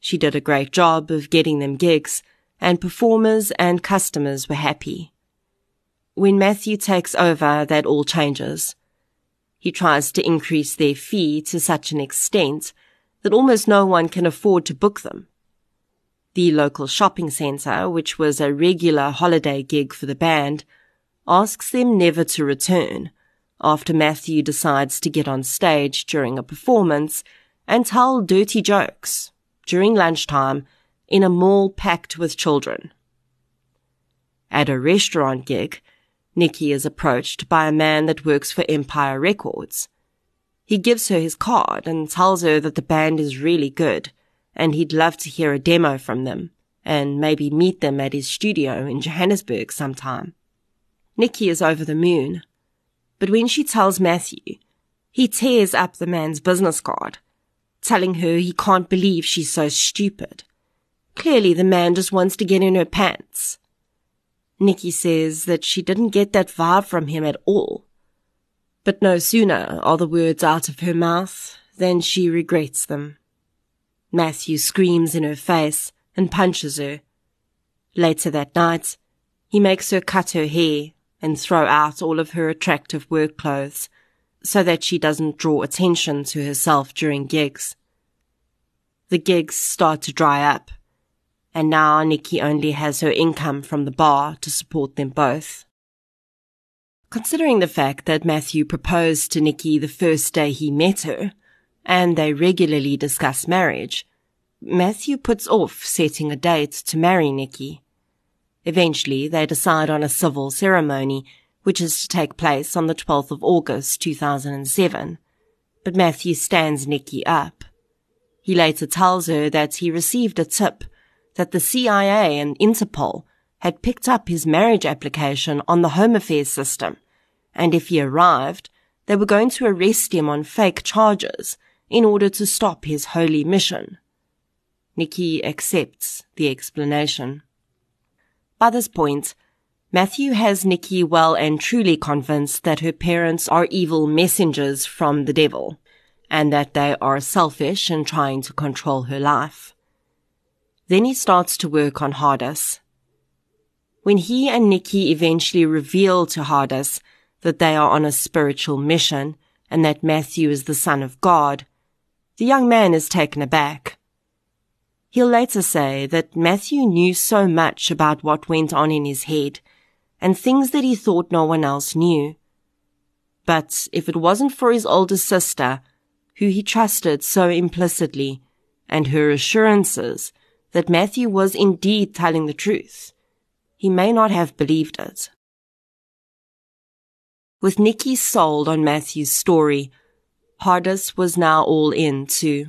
She did a great job of getting them gigs, and performers and customers were happy. When Matthew takes over, that all changes. He tries to increase their fee to such an extent that almost no one can afford to book them. The local shopping centre, which was a regular holiday gig for the band, asks them never to return after Matthew decides to get on stage during a performance and tell dirty jokes during lunchtime in a mall packed with children. At a restaurant gig, Nikki is approached by a man that works for Empire Records. He gives her his card and tells her that the band is really good and he'd love to hear a demo from them and maybe meet them at his studio in Johannesburg sometime. Nikki is over the moon, but when she tells Matthew, he tears up the man's business card, telling her he can't believe she's so stupid. Clearly the man just wants to get in her pants. Nikki says that she didn't get that vibe from him at all. But no sooner are the words out of her mouth than she regrets them. Matthew screams in her face and punches her. Later that night, he makes her cut her hair and throw out all of her attractive work clothes so that she doesn't draw attention to herself during gigs. The gigs start to dry up, and now Nikki only has her income from the bar to support them both. Considering the fact that Matthew proposed to Nikki the first day he met her, and they regularly discuss marriage, Matthew puts off setting a date to marry Nikki. Eventually, they decide on a civil ceremony, which is to take place on the twelfth of August two thousand seven, but Matthew stands Nikki up. He later tells her that he received a tip that the C I A and Interpol had picked up his marriage application on the Home Affairs system, and if he arrived, they were going to arrest him on fake charges in order to stop his holy mission. Nikki accepts the explanation. By this point, Matthew has Nikki well and truly convinced that her parents are evil messengers from the devil, and that they are selfish and trying to control her life. Then he starts to work on Hardus. When he and Nikki eventually reveal to Hardus that they are on a spiritual mission and that Matthew is the son of God, the young man is taken aback. He'll later say that Matthew knew so much about what went on in his head and things that he thought no one else knew. But if it wasn't for his older sister, who he trusted so implicitly, and her assurances that Matthew was indeed telling the truth, he may not have believed it. With Nikki sold on Matthew's story, Hardus was now all in too.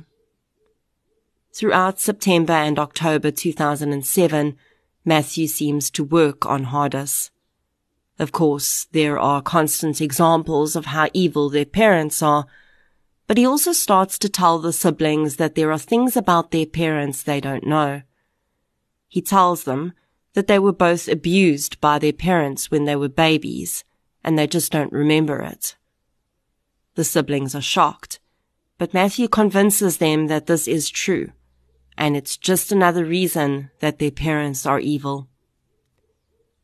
Throughout September and October two thousand seven, Matthew seems to work on Hardus. Of course, there are constant examples of how evil their parents are, but he also starts to tell the siblings that there are things about their parents they don't know. He tells them that they were both abused by their parents when they were babies, and they just don't remember it. The siblings are shocked, but Matthew convinces them that this is true, and it's just another reason that their parents are evil.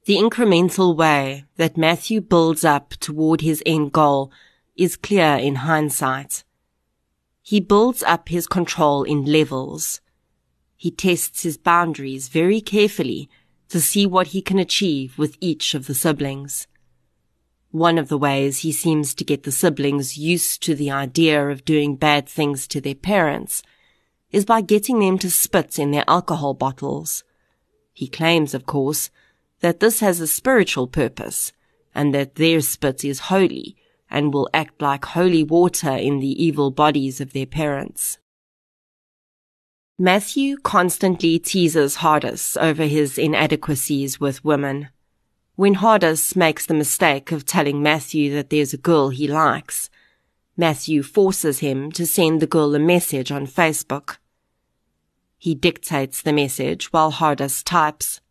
The incremental way that Matthew builds up toward his end goal is clear in hindsight. He builds up his control in levels. He tests his boundaries very carefully to see what he can achieve with each of the siblings. One of the ways he seems to get the siblings used to the idea of doing bad things to their parents is by getting them to spit in their alcohol bottles. He claims, of course, that this has a spiritual purpose and that their spit is holy and will act like holy water in the evil bodies of their parents. Matthew constantly teases Hardus over his inadequacies with women. When Hardus makes the mistake of telling Matthew that there's a girl he likes, Matthew forces him to send the girl a message on Facebook. He dictates the message while Hardus types.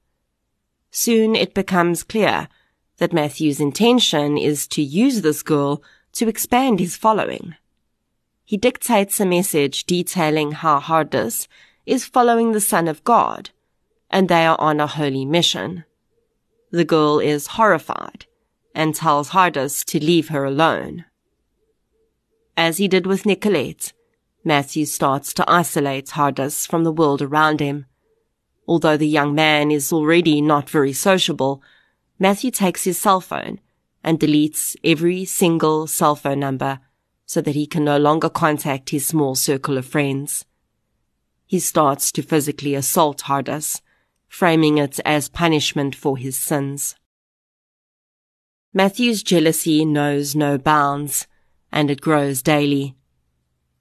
Soon it becomes clear that Matthew's intention is to use this girl to expand his following. He dictates a message detailing how Hardus is following the Son of God, and they are on a holy mission. The girl is horrified and tells Hardus to leave her alone. As he did with Nicolette, Matthew starts to isolate Hardus from the world around him. Although the young man is already not very sociable, Matthew takes his cell phone and deletes every single cell phone number so that he can no longer contact his small circle of friends. He starts to physically assault Hardus, framing it as punishment for his sins. Matthew's jealousy knows no bounds, and it grows daily.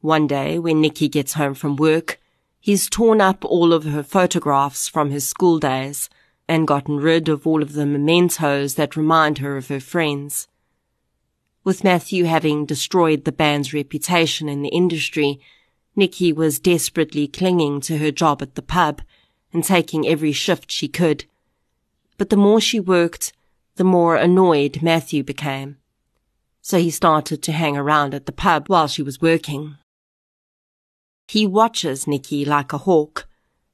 One day, when Nikki gets home from work, he's torn up all of her photographs from her school days and gotten rid of all of the mementos that remind her of her friends. With Matthew having destroyed the band's reputation in the industry, Nikki was desperately clinging to her job at the pub and taking every shift she could. But the more she worked, the more annoyed Matthew became. So he started to hang around at the pub while she was working. He watches Nikki like a hawk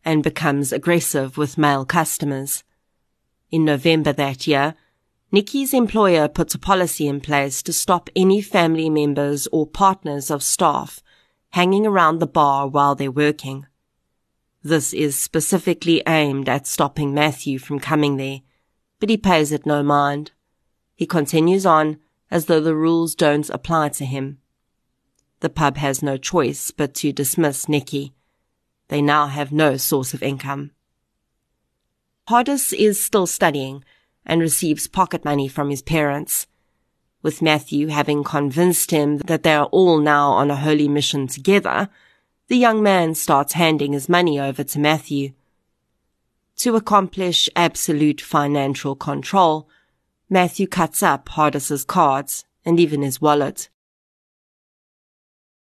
and becomes aggressive with male customers. In November that year, Nikki's employer puts a policy in place to stop any family members or partners of staff hanging around the bar while they're working. This is specifically aimed at stopping Matthew from coming there, but he pays it no mind. He continues on as though the rules don't apply to him. The pub has no choice but to dismiss Nikki. They now have no source of income. Hardus is still studying and receives pocket money from his parents, with Matthew having convinced him that they are all now on a holy mission together. The young man starts handing his money over to Matthew. To accomplish absolute financial control, Matthew cuts up Hardus's cards and even his wallet.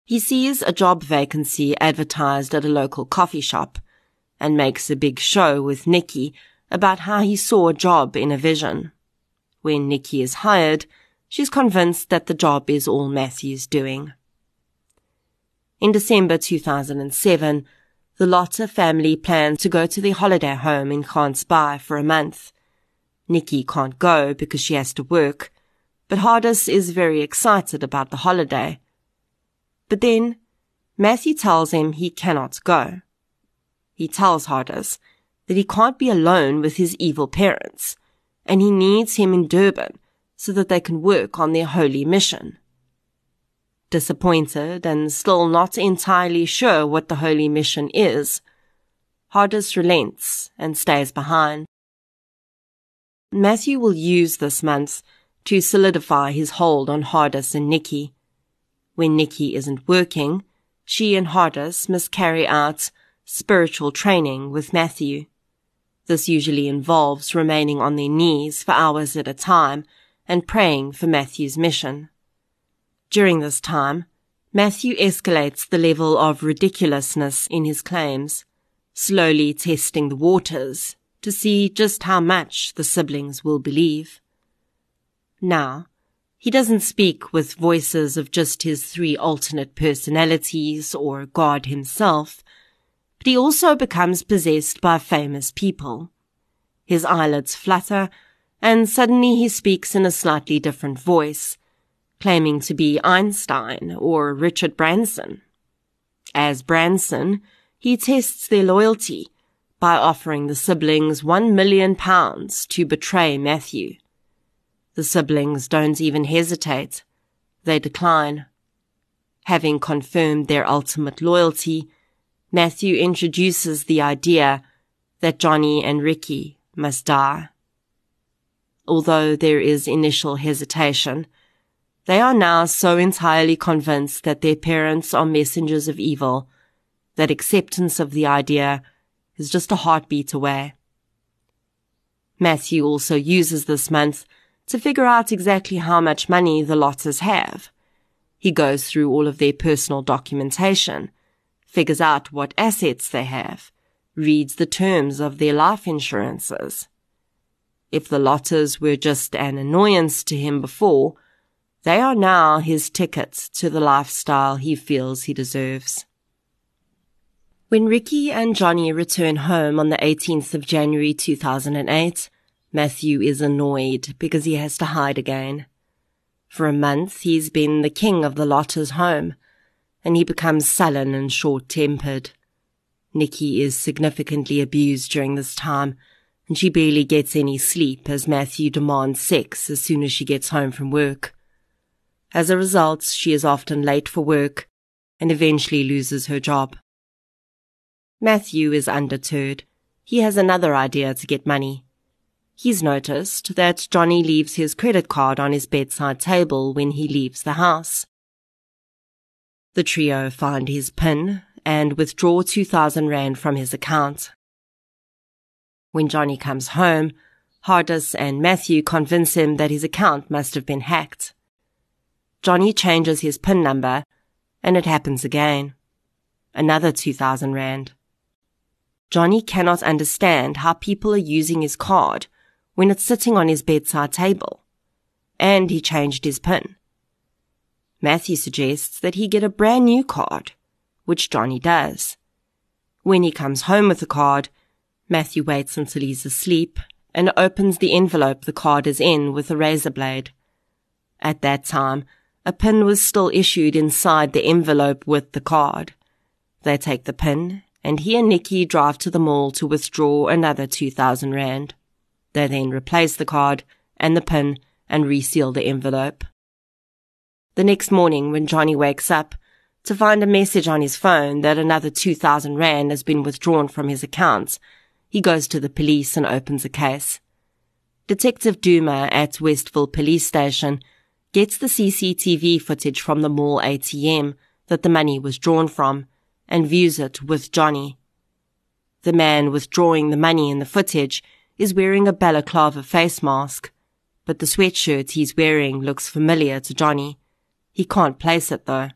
He sees a job vacancy advertised at a local coffee shop and makes a big show with Nikki about how he saw a job in a vision. When Nikki is hired, she's convinced that the job is all Matthew's doing. In December two thousand seven, the Lotta family plans to go to their holiday home in Khants Bay for a month. Nikki can't go because she has to work, but Hardus is very excited about the holiday. But then Matthew tells him he cannot go. He tells Hardus that he can't be alone with his evil parents, and he needs him in Durban so that they can work on their holy mission. Disappointed and still not entirely sure what the holy mission is, Hardus relents and stays behind. Matthew will use this month to solidify his hold on Hardus and Nikki. When Nikki isn't working, she and Hardus must carry out spiritual training with Matthew. This usually involves remaining on their knees for hours at a time and praying for Matthew's mission. During this time, Matthew escalates the level of ridiculousness in his claims, slowly testing the waters to see just how much the siblings will believe. Now, he doesn't speak with voices of just his three alternate personalities or God himself, but he also becomes possessed by famous people. His eyelids flutter, and suddenly he speaks in a slightly different voice, claiming to be Einstein or Richard Branson. As Branson, he tests their loyalty by offering the siblings one million pounds to betray Matthew. The siblings don't even hesitate. They decline. Having confirmed their ultimate loyalty, Matthew introduces the idea that Johnny and Ricky must die. Although there is initial hesitation, they are now so entirely convinced that their parents are messengers of evil that acceptance of the idea is just a heartbeat away. Matthew also uses this month to figure out exactly how much money the Lottas have. He goes through all of their personal documentation, figures out what assets they have, reads the terms of their life insurances. If the Lottas were just an annoyance to him before, they are now his ticket to the lifestyle he feels he deserves. When Ricky and Johnny return home on the eighteenth of January two thousand eight, Matthew is annoyed because he has to hide again. For a month, he's been the king of the Lottas' home, and he becomes sullen and short-tempered. Nikki is significantly abused during this time, and she barely gets any sleep as Matthew demands sex as soon as she gets home from work. As a result, she is often late for work and eventually loses her job. Matthew is undeterred. He has another idea to get money. He's noticed that Johnny leaves his credit card on his bedside table when he leaves the house. The trio find his PIN and withdraw two thousand rand from his account. When Johnny comes home, Hardus and Matthew convince him that his account must have been hacked. Johnny changes his PIN number, and it happens again. Another two thousand rand. Johnny cannot understand how people are using his card when it's sitting on his bedside table. And he changed his PIN. Matthew suggests that he get a brand new card, which Johnny does. When he comes home with the card, Matthew waits until he's asleep and opens the envelope the card is in with a razor blade. At that time, a PIN was still issued inside the envelope with the card. They take the PIN, and he and Nikki drive to the mall to withdraw another two thousand rand. They then replace the card and the PIN and reseal the envelope. The next morning, when Johnny wakes up, to find a message on his phone that another two thousand rand has been withdrawn from his account, he goes to the police and opens a case. Detective Duma at Westville Police Station gets the C C T V footage from the mall A T M that the money was drawn from and views it with Johnny. The man withdrawing the money in the footage is wearing a balaclava face mask, but the sweatshirt he's wearing looks familiar to Johnny. He can't place it, though.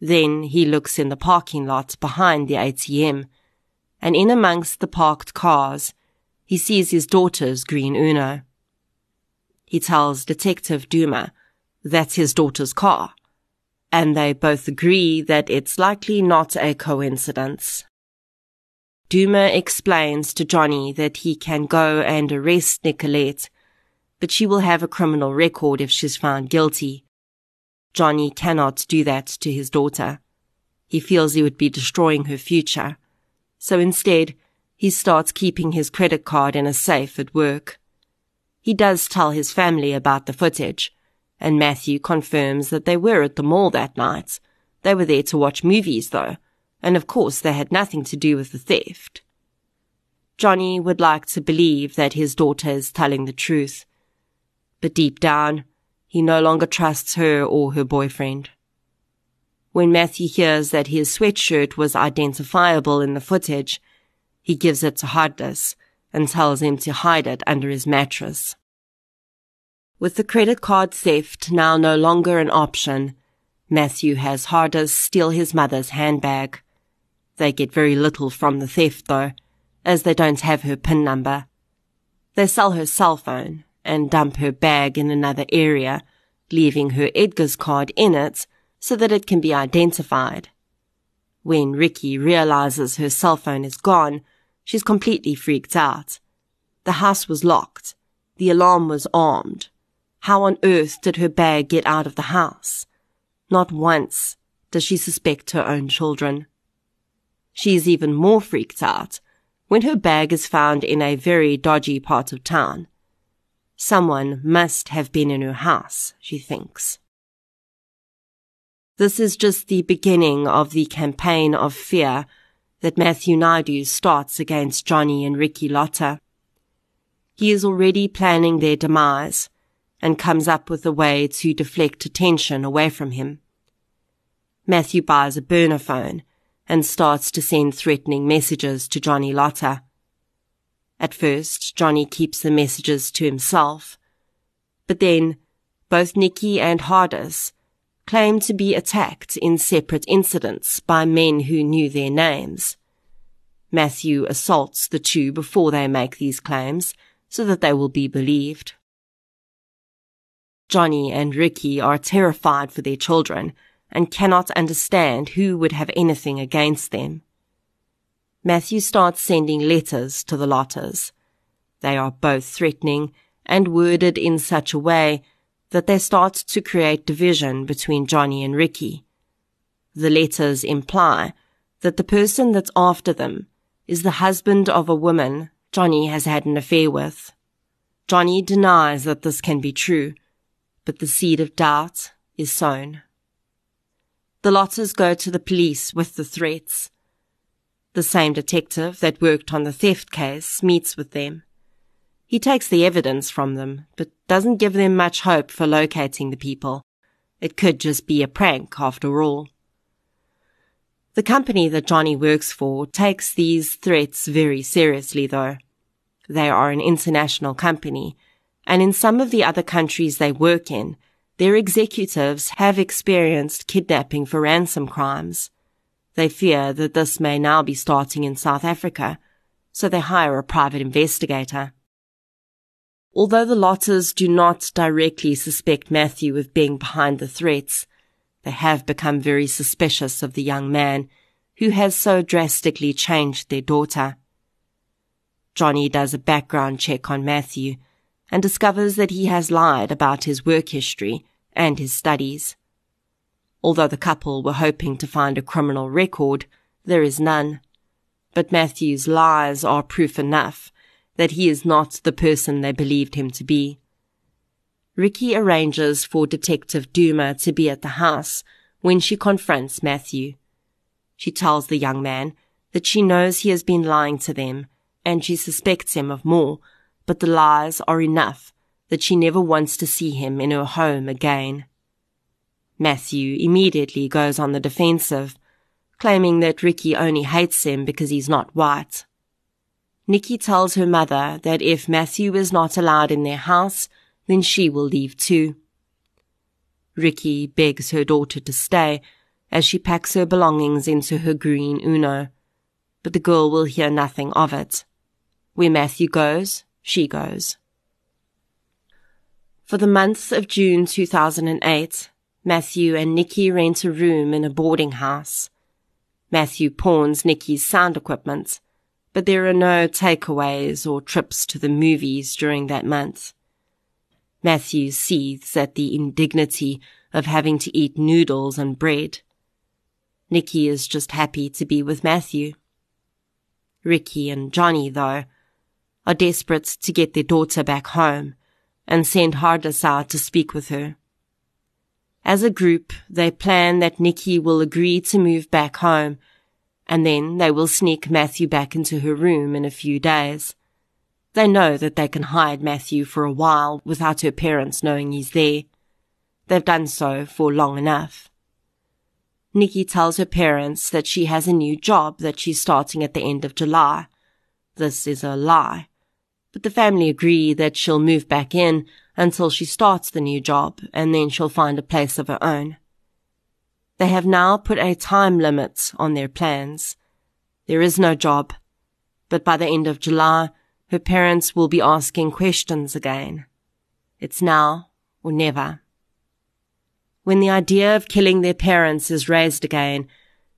Then he looks in the parking lot behind the A T M, and in amongst the parked cars, he sees his daughter's green Uno. He tells Detective Duma that's his daughter's car, and they both agree that it's likely not a coincidence. Duma explains to Johnny that he can go and arrest Nicolette, but she will have a criminal record if she's found guilty. Johnny cannot do that to his daughter. He feels he would be destroying her future. So instead, he starts keeping his credit card in a safe at work. He does tell his family about the footage, and Matthew confirms that they were at the mall that night. They were there to watch movies, though, and of course they had nothing to do with the theft. Johnny would like to believe that his daughter is telling the truth, but deep down, he no longer trusts her or her boyfriend. When Matthew hears that his sweatshirt was identifiable in the footage, he gives it to Hardus and tells him to hide it under his mattress. With the credit card theft now no longer an option, Matthew has Hardus steal his mother's handbag. They get very little from the theft, though, as they don't have her PIN number. They sell her cell phone and dump her bag in another area, leaving her Edgar's card in it so that it can be identified. When Ricky realizes her cell phone is gone, she's completely freaked out. The house was locked. The alarm was armed. How on earth did her bag get out of the house? Not once does she suspect her own children. She is even more freaked out when her bag is found in a very dodgy part of town. Someone must have been in her house, she thinks. This is just the beginning of the campaign of fear that Matthew Naidoo starts against Johnny and Ricky Lotta. He is already planning their demise and comes up with a way to deflect attention away from him. Matthew buys a burner phone and starts to send threatening messages to Johnny Lotta. At first, Johnny keeps the messages to himself, but then both Nicky and Hardus claim to be attacked in separate incidents by men who knew their names. Matthew assaults the two before they make these claims so that they will be believed. Johnny and Ricky are terrified for their children and cannot understand who would have anything against them. Matthew starts sending letters to the Lottas. They are both threatening and worded in such a way that they start to create division between Johnny and Ricky. The letters imply that the person that's after them is the husband of a woman Johnny has had an affair with. Johnny denies that this can be true, but the seed of doubt is sown. The Lottas go to the police with the threats. The same detective that worked on the theft case meets with them. He takes the evidence from them, but doesn't give them much hope for locating the people. It could just be a prank after all. The company that Johnny works for takes these threats very seriously, though. They are an international company, and in some of the other countries they work in, their executives have experienced kidnapping for ransom crimes. They fear that this may now be starting in South Africa, so they hire a private investigator. Although the Lottas do not directly suspect Matthew of being behind the threats, they have become very suspicious of the young man who has so drastically changed their daughter. Johnny does a background check on Matthew and discovers that he has lied about his work history and his studies. Although the couple were hoping to find a criminal record, there is none. But Matthew's lies are proof enough that he is not the person they believed him to be. Ricky arranges for Detective Duma to be at the house when she confronts Matthew. She tells the young man that she knows he has been lying to them and she suspects him of more, but the lies are enough that she never wants to see him in her home again. Matthew immediately goes on the defensive, claiming that Ricky only hates him because he's not white. Nicky tells her mother that if Matthew is not allowed in their house, then she will leave too. Ricky begs her daughter to stay as she packs her belongings into her green Uno, but the girl will hear nothing of it. Where Matthew goes, she goes. For the month of June two thousand eight, Matthew and Nicky rent a room in a boarding house. Matthew pawns Nicky's sound equipment, but there are no takeaways or trips to the movies during that month. Matthew seethes at the indignity of having to eat noodles and bread. Nicky is just happy to be with Matthew. Ricky and Johnny, though, are desperate to get their daughter back home and send Hardus out to speak with her. As a group, they plan that Nicky will agree to move back home, and then they will sneak Matthew back into her room in a few days. They know that they can hide Matthew for a while without her parents knowing he's there. They've done so for long enough. Nicky tells her parents that she has a new job that she's starting at the end of July. This is a lie, but the family agree that she'll move back in until she starts the new job, and then she'll find a place of her own. They have now put a time limit on their plans. There is no job, but by the end of July, her parents will be asking questions again. It's now or never. When the idea of killing their parents is raised again,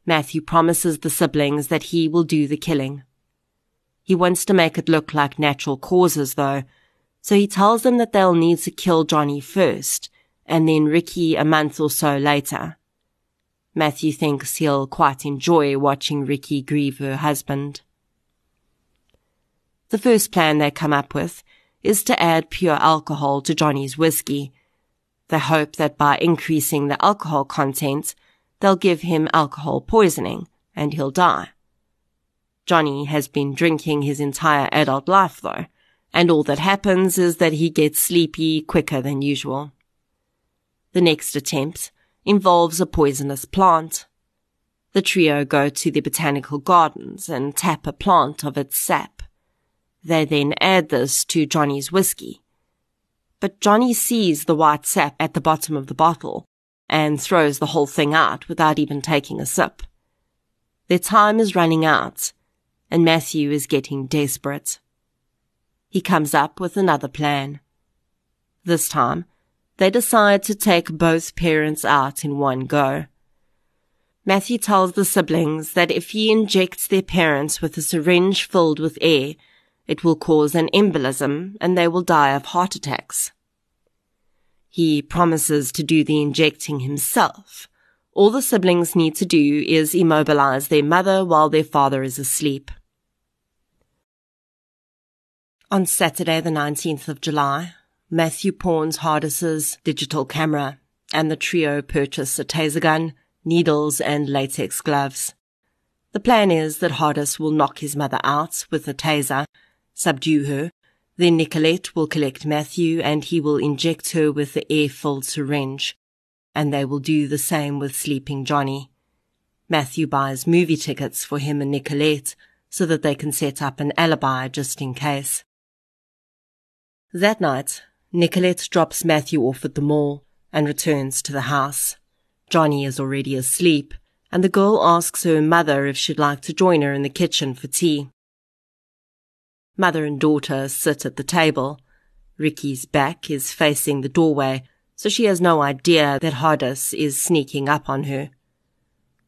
Matthew promises the siblings that he will do the killing. He wants to make it look like natural causes, though, so he tells them that they'll need to kill Johnny first, and then Ricky a month or so later. Matthew thinks he'll quite enjoy watching Ricky grieve her husband. The first plan they come up with is to add pure alcohol to Johnny's whiskey. They hope that by increasing the alcohol content, they'll give him alcohol poisoning, and he'll die. Johnny has been drinking his entire adult life, though, and all that happens is that he gets sleepy quicker than usual. The next attempt involves a poisonous plant. The trio go to the botanical gardens and tap a plant of its sap. They then add this to Johnny's whiskey. But Johnny sees the white sap at the bottom of the bottle and throws the whole thing out without even taking a sip. Their time is running out, and Matthew is getting desperate. He comes up with another plan. This time, they decide to take both parents out in one go. Matthew tells the siblings that if he injects their parents with a syringe filled with air, it will cause an embolism and they will die of heart attacks. He promises to do the injecting himself. All the siblings need to do is immobilize their mother while their father is asleep. On Saturday the nineteenth of July, Matthew pawns Hardus's digital camera, and the trio purchase a taser gun, needles and latex gloves. The plan is that Hardus will knock his mother out with a taser, subdue her, then Nicolette will collect Matthew and he will inject her with the air-filled syringe, and they will do the same with sleeping Johnny. Matthew buys movie tickets for him and Nicolette so that they can set up an alibi just in case. That night, Nicolette drops Matthew off at the mall and returns to the house. Johnny is already asleep, and the girl asks her mother if she'd like to join her in the kitchen for tea. Mother and daughter sit at the table. Ricky's back is facing the doorway, so she has no idea that Hardus is sneaking up on her.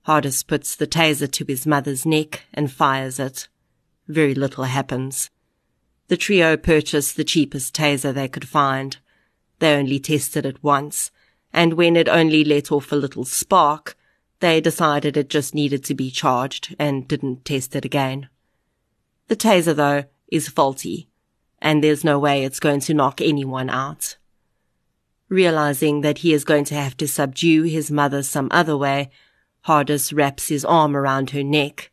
Hardus puts the taser to his mother's neck and fires it. Very little happens. The trio purchased the cheapest taser they could find. They only tested it once, and when it only let off a little spark, they decided it just needed to be charged and didn't test it again. The taser, though, is faulty, and there's no way it's going to knock anyone out. Realizing that he is going to have to subdue his mother some other way, Hardus wraps his arm around her neck.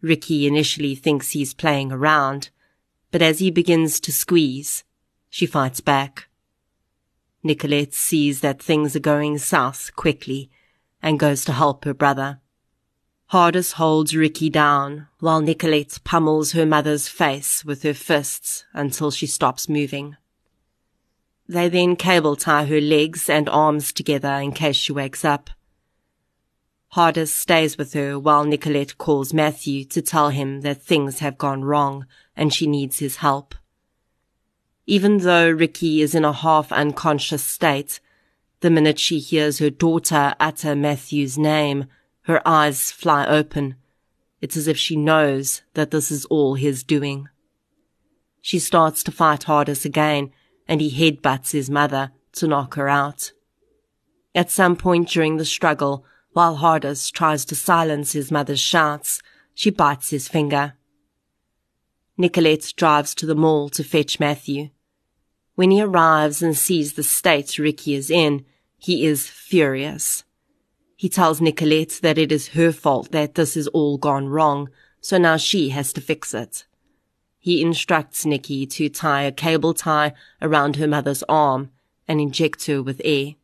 Ricky initially thinks he's playing around, but as he begins to squeeze, she fights back. Nicolette sees that things are going south quickly and goes to help her brother. Hardus holds Ricky down while Nicolette pummels her mother's face with her fists until she stops moving. They then cable tie her legs and arms together in case she wakes up. Hardus stays with her while Nicolette calls Matthew to tell him that things have gone wrong and she needs his help. Even though Ricky is in a half-unconscious state, the minute she hears her daughter utter Matthew's name, her eyes fly open. It's as if she knows that this is all his doing. She starts to fight Hardus again, and he headbutts his mother to knock her out. At some point during the struggle, while Hardus tries to silence his mother's shouts, she bites his finger. Nicolette drives to the mall to fetch Matthew. When he arrives and sees the state Ricky is in, he is furious. He tells Nicolette that it is her fault that this has all gone wrong, so now she has to fix it. He instructs Nicky to tie a cable tie around her mother's arm and inject her with air.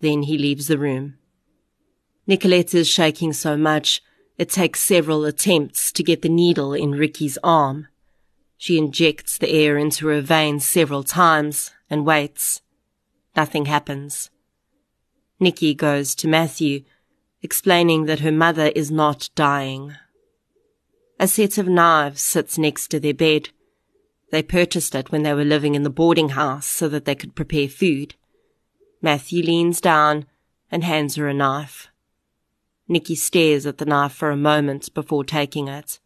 Then he leaves the room. Nicolette is shaking so much, it takes several attempts to get the needle in Ricky's arm. She injects the air into her veins several times and waits. Nothing happens. Nikki goes to Matthew, explaining that her mother is not dying. A set of knives sits next to their bed. They purchased it when they were living in the boarding house so that they could prepare food. Matthew leans down and hands her a knife. Nikki stares at the knife for a moment before taking it.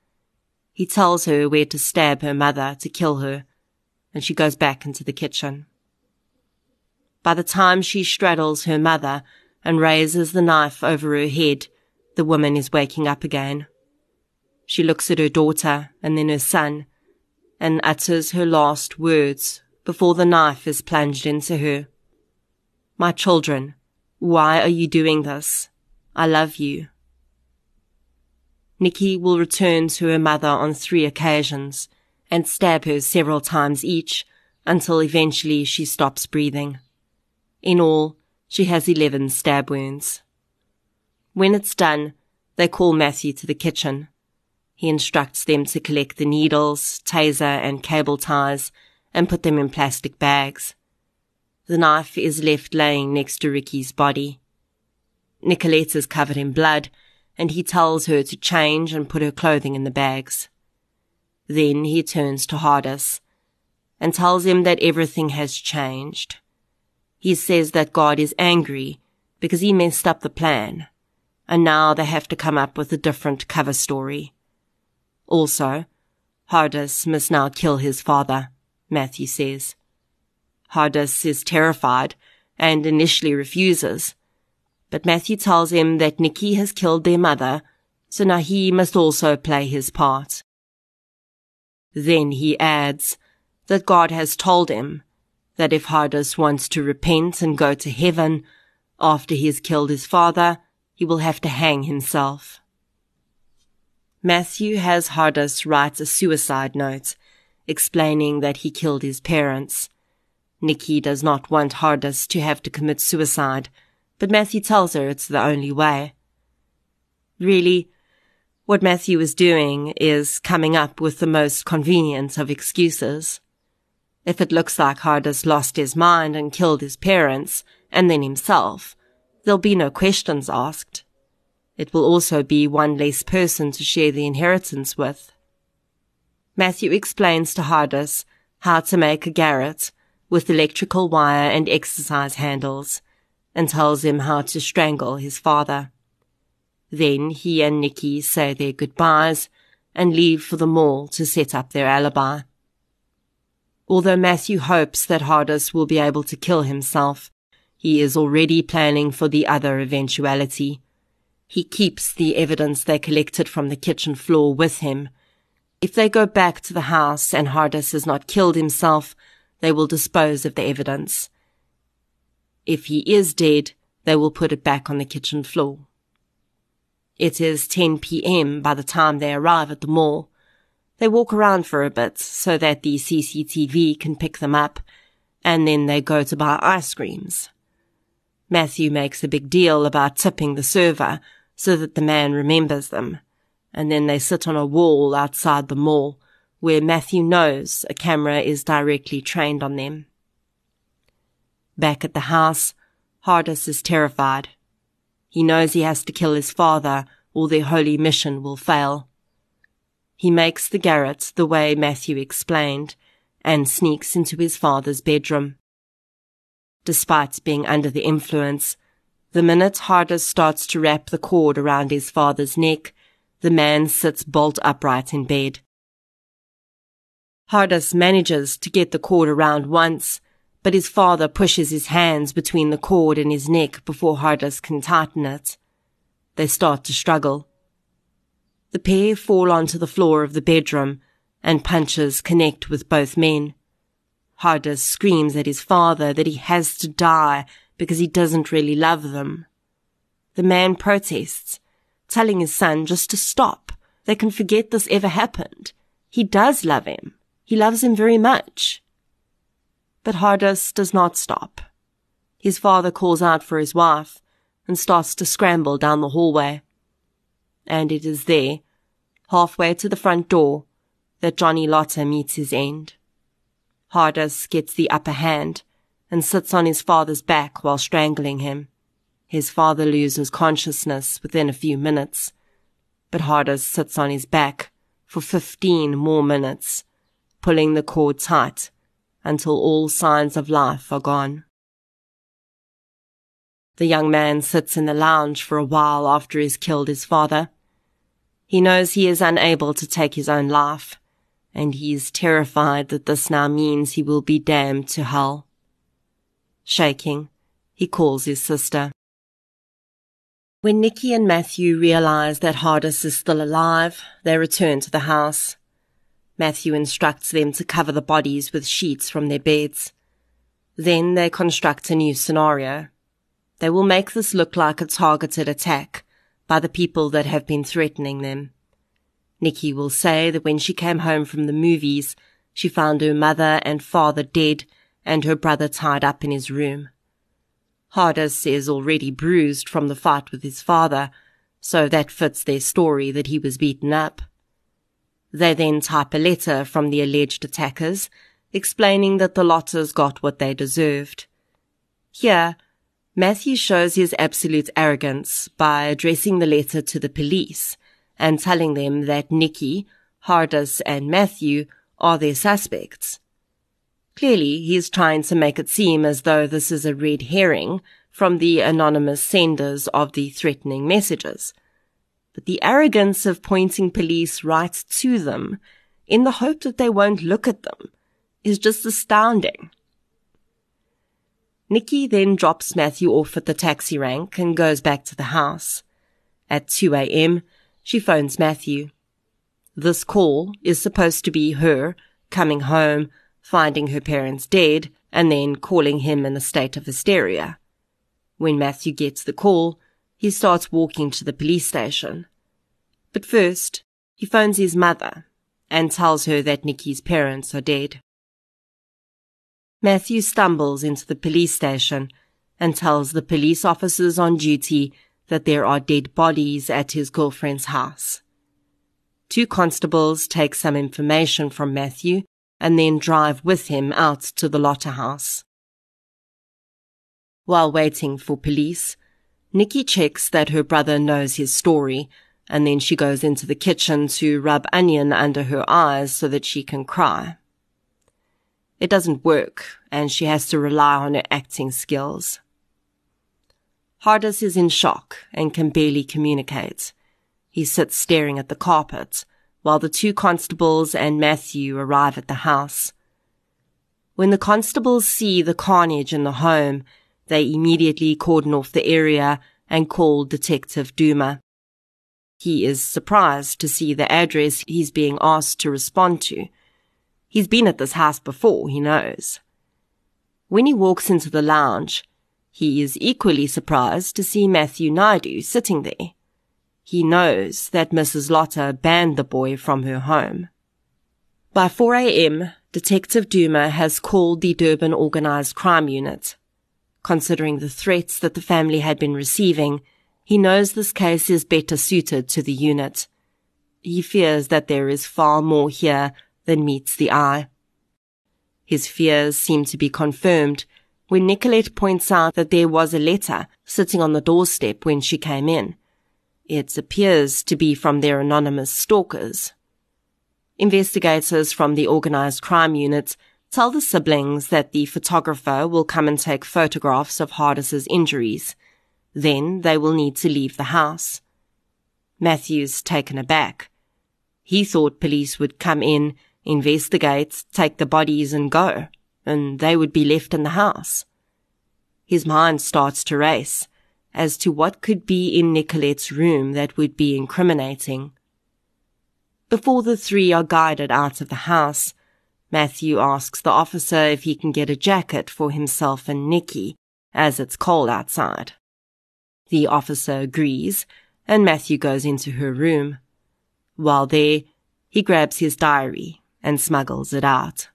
He tells her where to stab her mother to kill her, and she goes back into the kitchen. By the time she straddles her mother and raises the knife over her head, the woman is waking up again. She looks at her daughter and then her son, and utters her last words before the knife is plunged into her. "My children, why are you doing this? I love you." Nikki will return to her mother on three occasions and stab her several times each until eventually she stops breathing. In all, she has eleven stab wounds. When it's done, they call Matthew to the kitchen. He instructs them to collect the needles, taser and cable ties and put them in plastic bags. The knife is left laying next to Ricky's body. Nicolette is covered in blood, and he tells her to change and put her clothing in the bags. Then he turns to Hardus and tells him that everything has changed. He says that God is angry because he messed up the plan, and now they have to come up with a different cover story. Also, Hardus must now kill his father, Matthew says. Hardus is terrified and initially refuses, but Matthew tells him that Nikki has killed their mother, so now he must also play his part. Then he adds that God has told him that if Hardus wants to repent and go to heaven, after he has killed his father, he will have to hang himself. Matthew has Hardus write a suicide note, explaining that he killed his parents. Nikki does not want Hardus to have to commit suicide, but Matthew tells her it's the only way. Really, what Matthew is doing is coming up with the most convenient of excuses. If it looks like Hardus lost his mind and killed his parents, and then himself, there'll be no questions asked. It will also be one less person to share the inheritance with. Matthew explains to Hardus how to make a garret with electrical wire and exercise handles, and tells him how to strangle his father. Then he and Nikki say their goodbyes and leave for the mall to set up their alibi. Although Matthew hopes that Hardus will be able to kill himself, he is already planning for the other eventuality. He keeps the evidence they collected from the kitchen floor with him. If they go back to the house and Hardus has not killed himself, they will dispose of the evidence. If he is dead, they will put it back on the kitchen floor. It is ten p.m. by the time they arrive at the mall. They walk around for a bit so that the C C T V can pick them up, and then they go to buy ice creams. Matthew makes a big deal about tipping the server so that the man remembers them, and then they sit on a wall outside the mall where Matthew knows a camera is directly trained on them. Back at the house, Hardus is terrified. He knows he has to kill his father or their holy mission will fail. He makes the garret the way Matthew explained and sneaks into his father's bedroom. Despite being under the influence, the minute Hardus starts to wrap the cord around his father's neck, the man sits bolt upright in bed. Hardus manages to get the cord around once, but his father pushes his hands between the cord and his neck before Hardus can tighten it. They start to struggle. The pair fall onto the floor of the bedroom, and punches connect with both men. Hardus screams at his father that he has to die because he doesn't really love them. The man protests, telling his son just to stop. They can forget this ever happened. He does love him. He loves him very much. But Hardus does not stop. His father calls out for his wife and starts to scramble down the hallway. And it is there, halfway to the front door, that Johnny Lotta meets his end. Hardus gets the upper hand and sits on his father's back while strangling him. His father loses consciousness within a few minutes, but Hardus sits on his back for fifteen more minutes, pulling the cord tight until all signs of life are gone. The young man sits in the lounge for a while after he's killed his father. He knows he is unable to take his own life, and he is terrified that this now means he will be damned to hell. Shaking, he calls his sister. When Nikki and Matthew realize that Hardus is still alive, they return to the house. Matthew instructs them to cover the bodies with sheets from their beds. Then they construct a new scenario. They will make this look like a targeted attack by the people that have been threatening them. Nikki will say that when she came home from the movies, she found her mother and father dead and her brother tied up in his room. Hardus is already bruised from the fight with his father, so that fits their story that he was beaten up. They then type a letter from the alleged attackers, explaining that the Lottas got what they deserved. Here, Matthew shows his absolute arrogance by addressing the letter to the police and telling them that Nikki, Hardus and Matthew are their suspects. Clearly, he is trying to make it seem as though this is a red herring from the anonymous senders of the threatening messages. But the arrogance of pointing police right to them in the hope that they won't look at them is just astounding. Nikki then drops Matthew off at the taxi rank and goes back to the house. At two a.m., she phones Matthew. This call is supposed to be her coming home, finding her parents dead, and then calling him in a state of hysteria. When Matthew gets the call, he starts walking to the police station. But first, he phones his mother and tells her that Nikki's parents are dead. Matthew stumbles into the police station and tells the police officers on duty that there are dead bodies at his girlfriend's house. Two constables take some information from Matthew and then drive with him out to the Lotta house. While waiting for police, Nikki checks that her brother knows his story, and then she goes into the kitchen to rub onion under her eyes so that she can cry. It doesn't work, and she has to rely on her acting skills. Hardus is in shock and can barely communicate. He sits staring at the carpet while the two constables and Matthew arrive at the house. When the constables see the carnage in the home, they immediately cordon off the area and call Detective Duma. He is surprised to see the address he's being asked to respond to. He's been at this house before, he knows. When he walks into the lounge, he is equally surprised to see Matthew Naidoo sitting there. He knows that Missus Lotta banned the boy from her home. By four a.m., Detective Duma has called the Durban Organised Crime Unit. Considering the threats that the family had been receiving, he knows this case is better suited to the unit. He fears that there is far more here than meets the eye. His fears seem to be confirmed when Nicolette points out that there was a letter sitting on the doorstep when she came in. It appears to be from their anonymous stalkers. Investigators from the Organised Crime Unit tell the siblings that the photographer will come and take photographs of Hardus's injuries. Then they will need to leave the house. Matthew's taken aback. He thought police would come in, investigate, take the bodies and go, and they would be left in the house. His mind starts to race as to what could be in Nicolette's room that would be incriminating. Before the three are guided out of the house, Matthew asks the officer if he can get a jacket for himself and Nikki, as it's cold outside. The officer agrees, and Matthew goes into her room. While there, he grabs his diary and smuggles it out.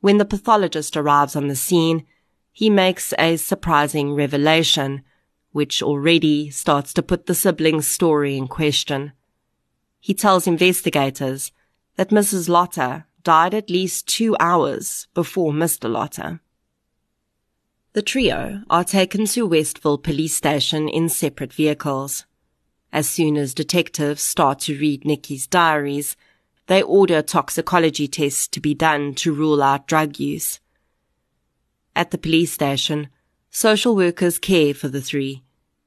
When the pathologist arrives on the scene, he makes a surprising revelation, which already starts to put the siblings' story in question. He tells investigators that Missus Lotta died at least two hours before Mister Lotta. The trio are taken to Westville Police Station in separate vehicles. As soon as detectives start to read Nikki's diaries, they order toxicology tests to be done to rule out drug use. At the police station, social workers care for the three.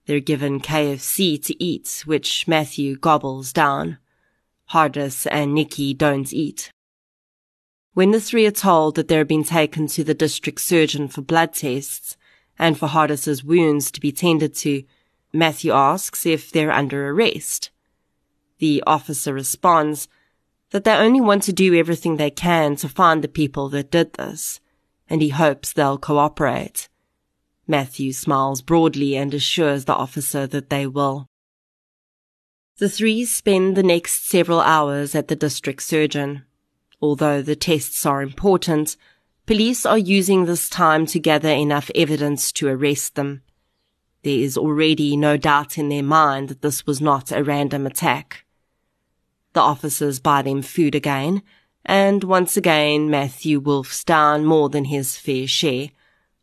They're given K F C to eat, which Matthew gobbles down. Hardus and Nikki don't eat. When the three are told that they have been taken to the district surgeon for blood tests and for Hardus's wounds to be tended to, Matthew asks if they're under arrest. The officer responds that they only want to do everything they can to find the people that did this, and he hopes they'll cooperate. Matthew smiles broadly and assures the officer that they will. The three spend the next several hours at the district surgeon. Although the tests are important, police are using this time to gather enough evidence to arrest them. There is already no doubt in their mind that this was not a random attack. The officers buy them food again, and once again Matthew wolfs down more than his fair share,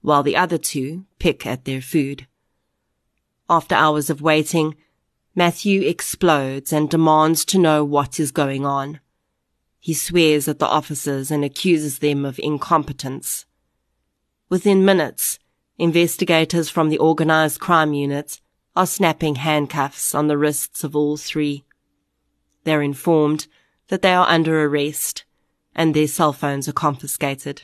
while the other two pick at their food. After hours of waiting, Matthew explodes and demands to know what is going on. He swears at the officers and accuses them of incompetence. Within minutes, investigators from the Organised Crime Unit are snapping handcuffs on the wrists of all three. They're informed that they are under arrest and their cell phones are confiscated.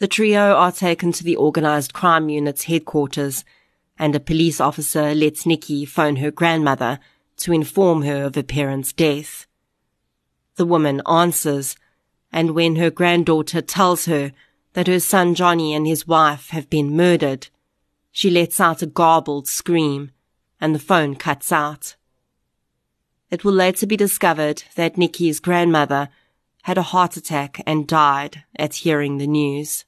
The trio are taken to the Organised Crime Unit's headquarters, and a police officer lets Nikki phone her grandmother to inform her of her parents' death. The woman answers, and when her granddaughter tells her that her son Johnny and his wife have been murdered, she lets out a garbled scream, and the phone cuts out. It will later be discovered that Nikki's grandmother had a heart attack and died at hearing the news.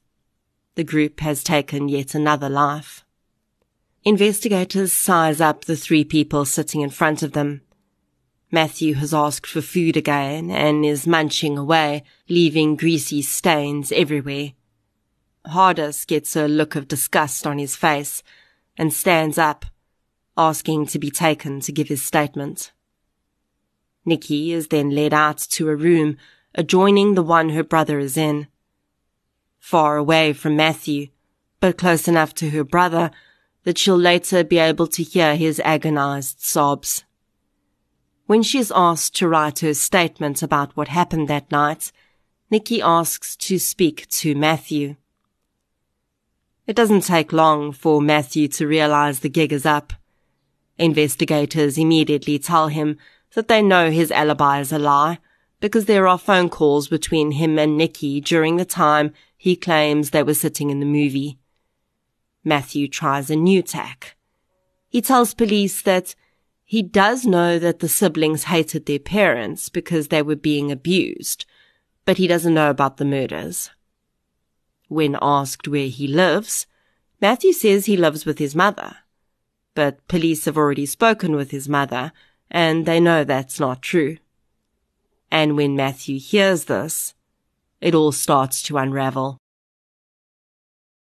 The group has taken yet another life. Investigators size up the three people sitting in front of them. Matthew has asked for food again and is munching away, leaving greasy stains everywhere. Hardus gets a look of disgust on his face and stands up, asking to be taken to give his statement. Nikki is then led out to a room adjoining the one her brother is in. Far away from Matthew, but close enough to her brother that she'll later be able to hear his agonized sobs. When she is asked to write her statement about what happened that night, Nikki asks to speak to Matthew. It doesn't take long for Matthew to realize the gig is up. Investigators immediately tell him that they know his alibi is a lie because there are phone calls between him and Nikki during the time he claims they were sitting in the movie. Matthew tries a new tack. He tells police that he does know that the siblings hated their parents because they were being abused, but he doesn't know about the murders. When asked where he lives, Matthew says he lives with his mother. But police have already spoken with his mother, and they know that's not true. And when Matthew hears this, it all starts to unravel.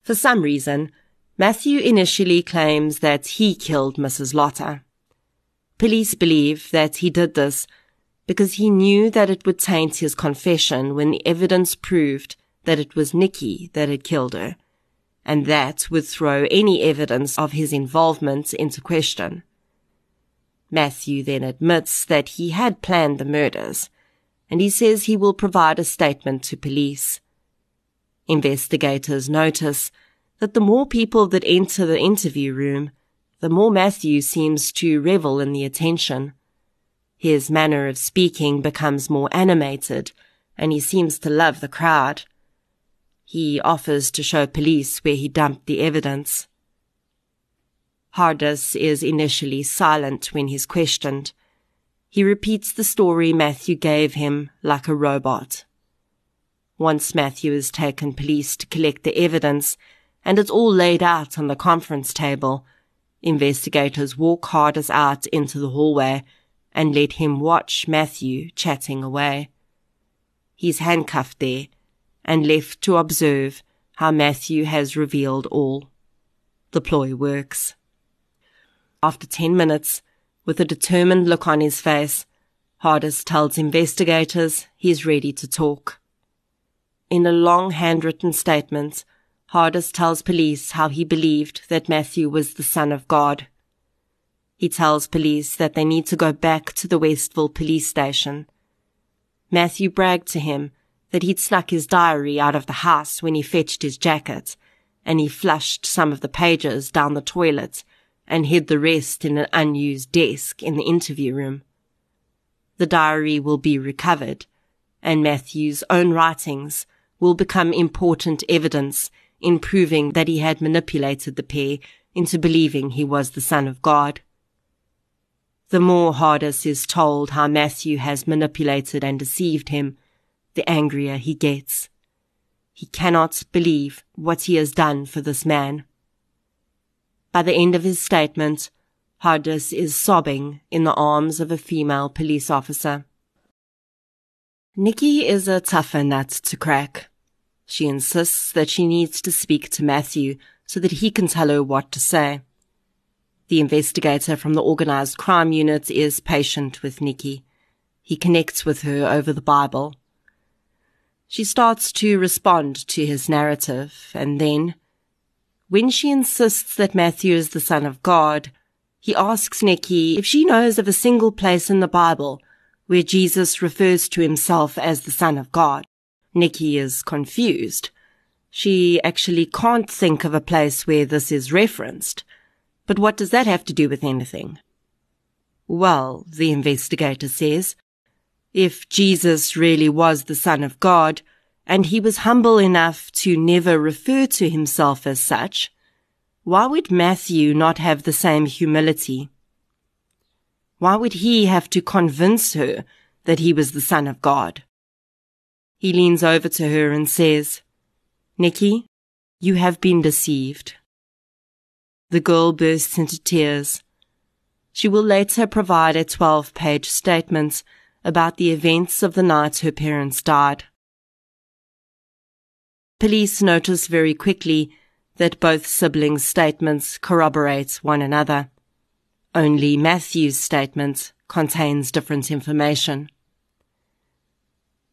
For some reason, Matthew initially claims that he killed Missus Lotta. Police believe that he did this because he knew that it would taint his confession when the evidence proved that it was Nikki that had killed her, and that would throw any evidence of his involvement into question. Matthew then admits that he had planned the murders, and he says he will provide a statement to police. Investigators notice that the more people that enter the interview room, the more Matthew seems to revel in the attention. His manner of speaking becomes more animated, and he seems to love the crowd. He offers to show police where he dumped the evidence. Hardus is initially silent when he's questioned. He repeats the story Matthew gave him like a robot. Once Matthew is taken police to collect the evidence, and it's all laid out on the conference table, investigators walk Hardus out into the hallway and let him watch Matthew chatting away. He's handcuffed there and left to observe how Matthew has revealed all. The ploy works. After ten minutes, with a determined look on his face, Hardus tells investigators he's ready to talk. In a long handwritten statement, Hardus tells police how he believed that Matthew was the son of God. He tells police that they need to go back to the Westville Police Station. Matthew bragged to him that he'd snuck his diary out of the house when he fetched his jacket, and he flushed some of the pages down the toilet and hid the rest in an unused desk in the interview room. The diary will be recovered, and Matthew's own writings will become important evidence in proving that he had manipulated the pair into believing he was the Son of God. The more Hardus is told how Matthew has manipulated and deceived him, the angrier he gets. He cannot believe what he has done for this man. By the end of his statement, Hardus is sobbing in the arms of a female police officer. Nikki is a tougher nut to crack. She insists that she needs to speak to Matthew so that he can tell her what to say. The investigator from the Organized Crime Unit is patient with Nikki. He connects with her over the Bible. She starts to respond to his narrative, and then, when she insists that Matthew is the Son of God, he asks Nikki if she knows of a single place in the Bible where Jesus refers to himself as the Son of God. Nikki is confused. She actually can't think of a place where this is referenced. But what does that have to do with anything? Well, the investigator says, if Jesus really was the Son of God, and he was humble enough to never refer to himself as such, why would Matthew not have the same humility? Why would he have to convince her that he was the Son of God? He leans over to her and says, "Nikki, you have been deceived." The girl bursts into tears. She will later provide a twelve-page statement about the events of the night her parents died. Police notice very quickly that both siblings' statements corroborate one another. Only Matthew's statement contains different information.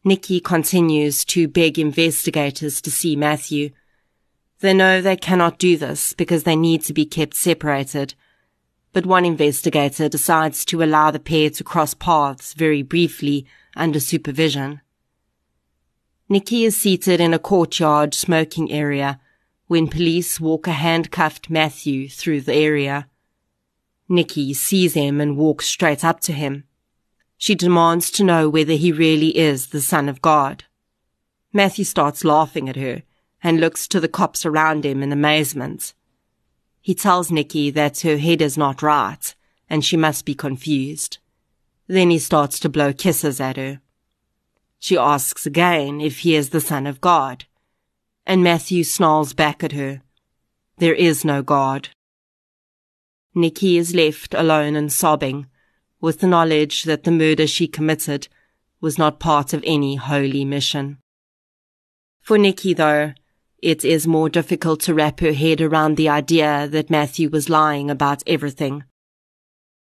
Nikki continues to beg investigators to see Matthew. They know they cannot do this because they need to be kept separated, but one investigator decides to allow the pair to cross paths very briefly under supervision. Nikki is seated in a courtyard smoking area when police walk a handcuffed Matthew through the area. Nikki sees him and walks straight up to him. She demands to know whether he really is the Son of God. Matthew starts laughing at her and looks to the cops around him in amazement. He tells Nikki that her head is not right and she must be confused. Then he starts to blow kisses at her. She asks again if he is the Son of God, and Matthew snarls back at her. There is no God. Nikki is left alone and sobbing, with the knowledge that the murder she committed was not part of any holy mission. For Nikki, though, it is more difficult to wrap her head around the idea that Matthew was lying about everything.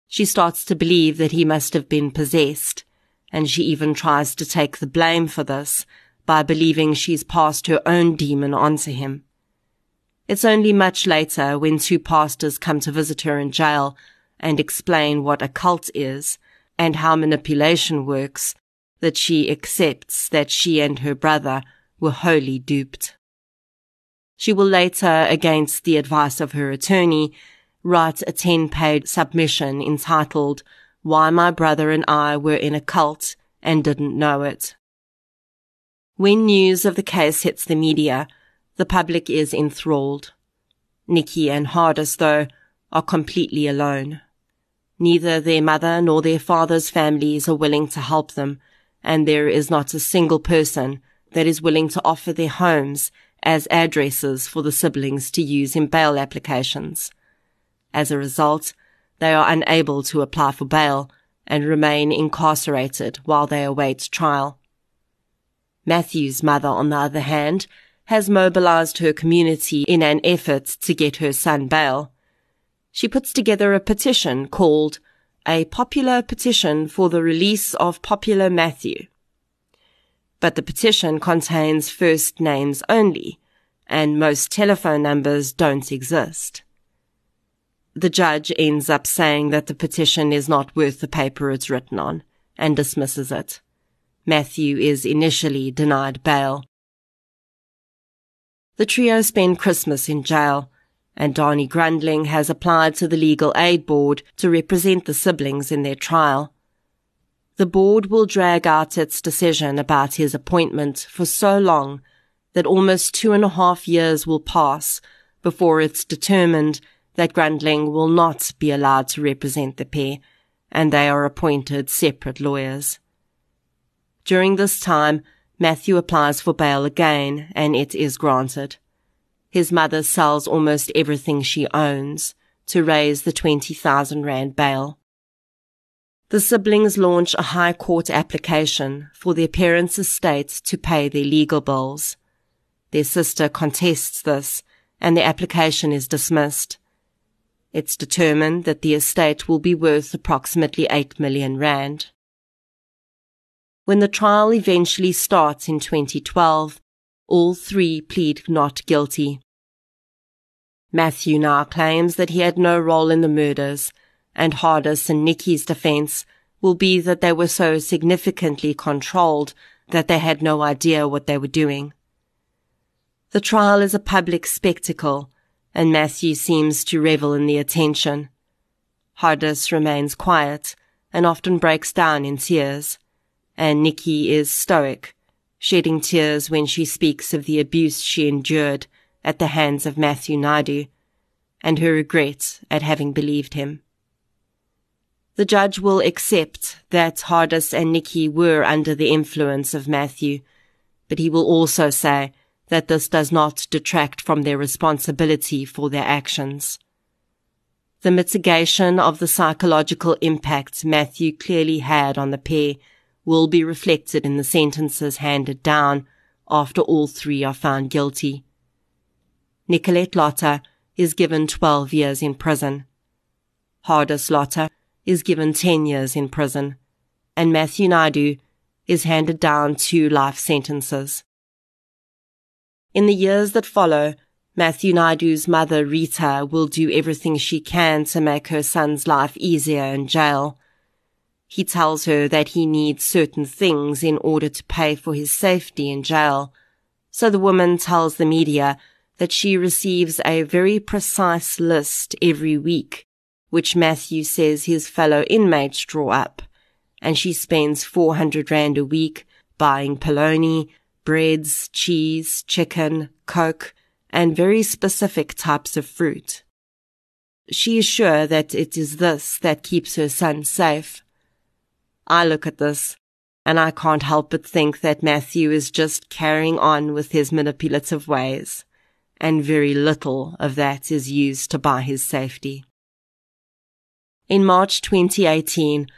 She starts to believe that he must have been possessed, and she even tries to take the blame for this by believing she's passed her own demon onto him. It's only much later, when two pastors come to visit her in jail and explain what a cult is and how manipulation works, that she accepts that she and her brother were wholly duped. She will later, against the advice of her attorney, write a ten-page submission entitled "Why My Brother and I Were in a Cult and Didn't Know It." When news of the case hits the media, the public is enthralled. Nikki and Hardus, though, are completely alone. Neither their mother nor their father's families are willing to help them, and there is not a single person that is willing to offer their homes as addresses for the siblings to use in bail applications. As a result, they are unable to apply for bail and remain incarcerated while they await trial. Matthew's mother, on the other hand, has mobilized her community in an effort to get her son bail. She puts together a petition called A Popular Petition for the Release of Popular Matthew. But the petition contains first names only, and most telephone numbers don't exist. The judge ends up saying that the petition is not worth the paper it's written on, and dismisses it. Matthew is initially denied bail. The trio spend Christmas in jail, and Darnie Grundling has applied to the Legal Aid Board to represent the siblings in their trial. The board will drag out its decision about his appointment for so long that almost two and a half years will pass before it's determined that Grundling will not be allowed to represent the pair, and they are appointed separate lawyers. During this time, Matthew applies for bail again, and it is granted. His mother sells almost everything she owns to raise the twenty thousand rand bail. The siblings launch a high court application for their parents' estate to pay their legal bills. Their sister contests this, and the application is dismissed. It's determined that the estate will be worth approximately eight million rand. When the trial eventually starts in twenty twelve, all three plead not guilty. Matthew now claims that he had no role in the murders, and Hardus and Nikki's defense will be that they were so significantly controlled that they had no idea what they were doing. The trial is a public spectacle, and Matthew seems to revel in the attention. Hardus remains quiet and often breaks down in tears, and Nikki is stoic, shedding tears when she speaks of the abuse she endured at the hands of Matthew Naidoo, and her regret at having believed him. The judge will accept that Hardus and Nikki were under the influence of Matthew, but he will also say that this does not detract from their responsibility for their actions. The mitigation of the psychological impact Matthew clearly had on the pair will be reflected in the sentences handed down after all three are found guilty. Nicolette Lotta is given twelve years in prison. Hardus Lotta is given ten years in prison, and Matthew Naidoo is handed down two life sentences. In the years that follow, Matthew Naidoo's mother Rita will do everything she can to make her son's life easier in jail. He tells her that he needs certain things in order to pay for his safety in jail, so the woman tells the media that she receives a very precise list every week, which Matthew says his fellow inmates draw up, and she spends four hundred rand a week buying polony, breads, cheese, chicken, coke, and very specific types of fruit. She is sure that it is this that keeps her son safe. I look at this, and I can't help but think that Matthew is just carrying on with his manipulative ways, and very little of that is used to buy his safety. In March twenty eighteen,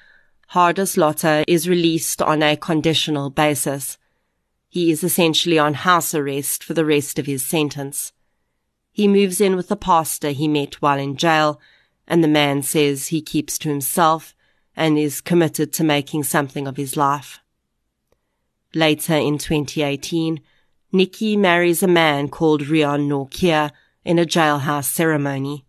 Hardus Lotta is released on a conditional basis. He is essentially on house arrest for the rest of his sentence. He moves in with the pastor he met while in jail, and the man says he keeps to himself and is committed to making something of his life. Later in twenty eighteen, Nikki marries a man called Rion Norkia in a jailhouse ceremony.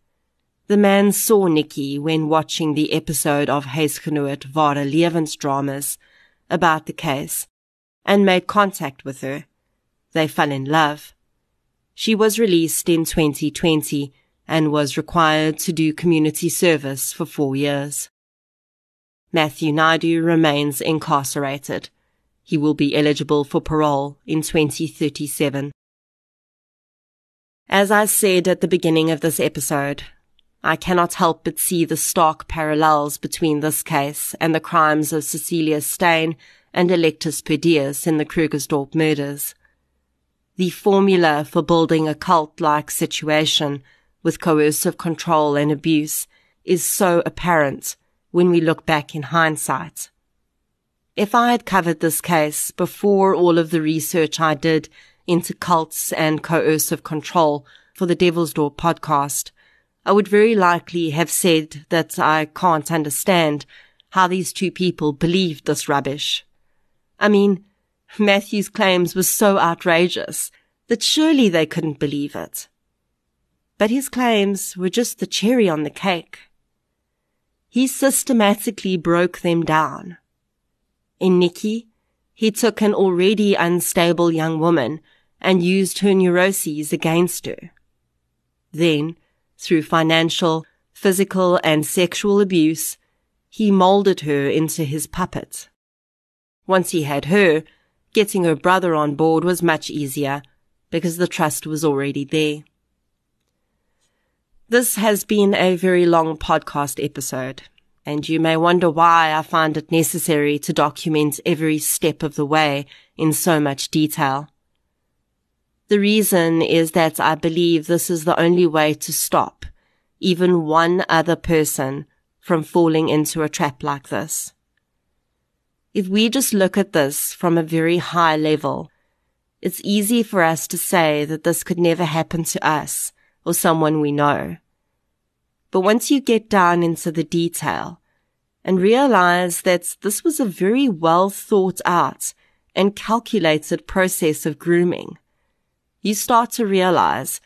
The man saw Nikki when watching the episode of Huisgenoot Ware Lewens dramas about the case and made contact with her. They fell in love. She was released in twenty twenty and was required to do community service for four years. Matthew Naidoo remains incarcerated. He will be eligible for parole in twenty thirty-seven. As I said at the beginning of this episode, I cannot help but see the stark parallels between this case and the crimes of Cecilia Steyn and Electus Perdeus in the Krugersdorp murders. The formula for building a cult-like situation with coercive control and abuse is so apparent when we look back in hindsight. If I had covered this case before all of the research I did into cults and coercive control for the Devil's Door podcast, I would very likely have said that I can't understand how these two people believed this rubbish. I mean, Matthew's claims were so outrageous that surely they couldn't believe it. But his claims were just the cherry on the cake. He systematically broke them down. In Nikki, he took an already unstable young woman and used her neuroses against her. Then, through financial, physical, and sexual abuse, he molded her into his puppet. Once he had her, getting her brother on board was much easier because the trust was already there. This has been a very long podcast episode, and you may wonder why I find it necessary to document every step of the way in so much detail. The reason is that I believe this is the only way to stop even one other person from falling into a trap like this. If we just look at this from a very high level, it's easy for us to say that this could never happen to us or someone we know. But once you get down into the detail and realize that this was a very well thought out and calculated process of grooming, you start to realize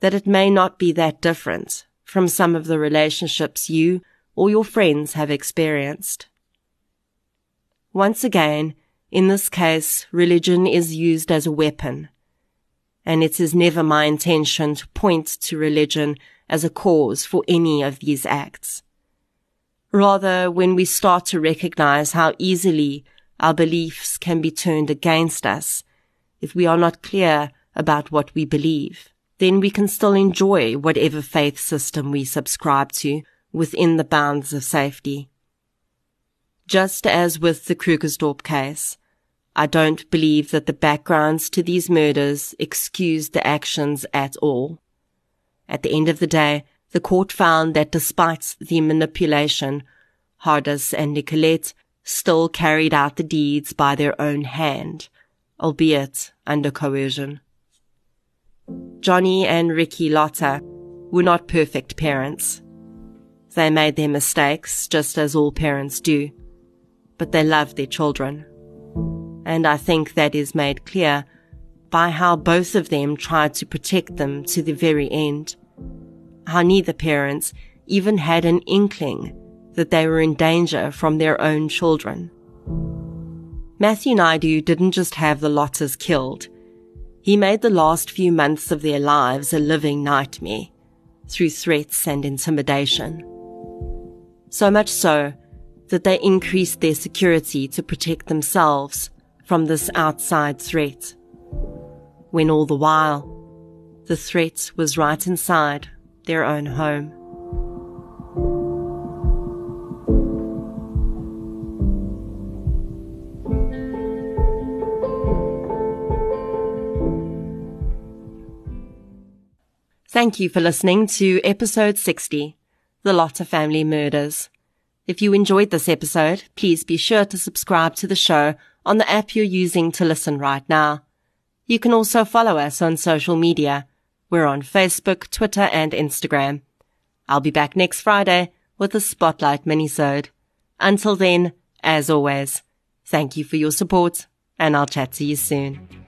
that it may not be that different from some of the relationships you or your friends have experienced. Once again, in this case, religion is used as a weapon, and it is never my intention to point to religion as a cause for any of these acts. Rather, when we start to recognize how easily our beliefs can be turned against us, if we are not clear about what we believe, then we can still enjoy whatever faith system we subscribe to within the bounds of safety. Just as with the Krugersdorp case, I don't believe that the backgrounds to these murders excuse the actions at all. At the end of the day, the court found that despite the manipulation, Hardus and Nicolette still carried out the deeds by their own hand, albeit under coercion. Johnny and Ricky Lotta were not perfect parents. They made their mistakes, just as all parents do, but they loved their children. And I think that is made clear by how both of them tried to protect them to the very end, how neither parents even had an inkling that they were in danger from their own children. Matthew Naidoo didn't just have the Lottas killed. He made the last few months of their lives a living nightmare through threats and intimidation. So much so that they increased their security to protect themselves from this outside threat, when all the while, the threat was right inside their own home. Thank you for listening to episode sixty, The Lotta Family Murders. If you enjoyed this episode, please be sure to subscribe to the show on the app you're using to listen right now. You can also follow us on social media. We're on Facebook, Twitter, and Instagram. I'll be back next Friday with a Spotlight minisode. Until then, as always, thank you for your support, and I'll chat to you soon.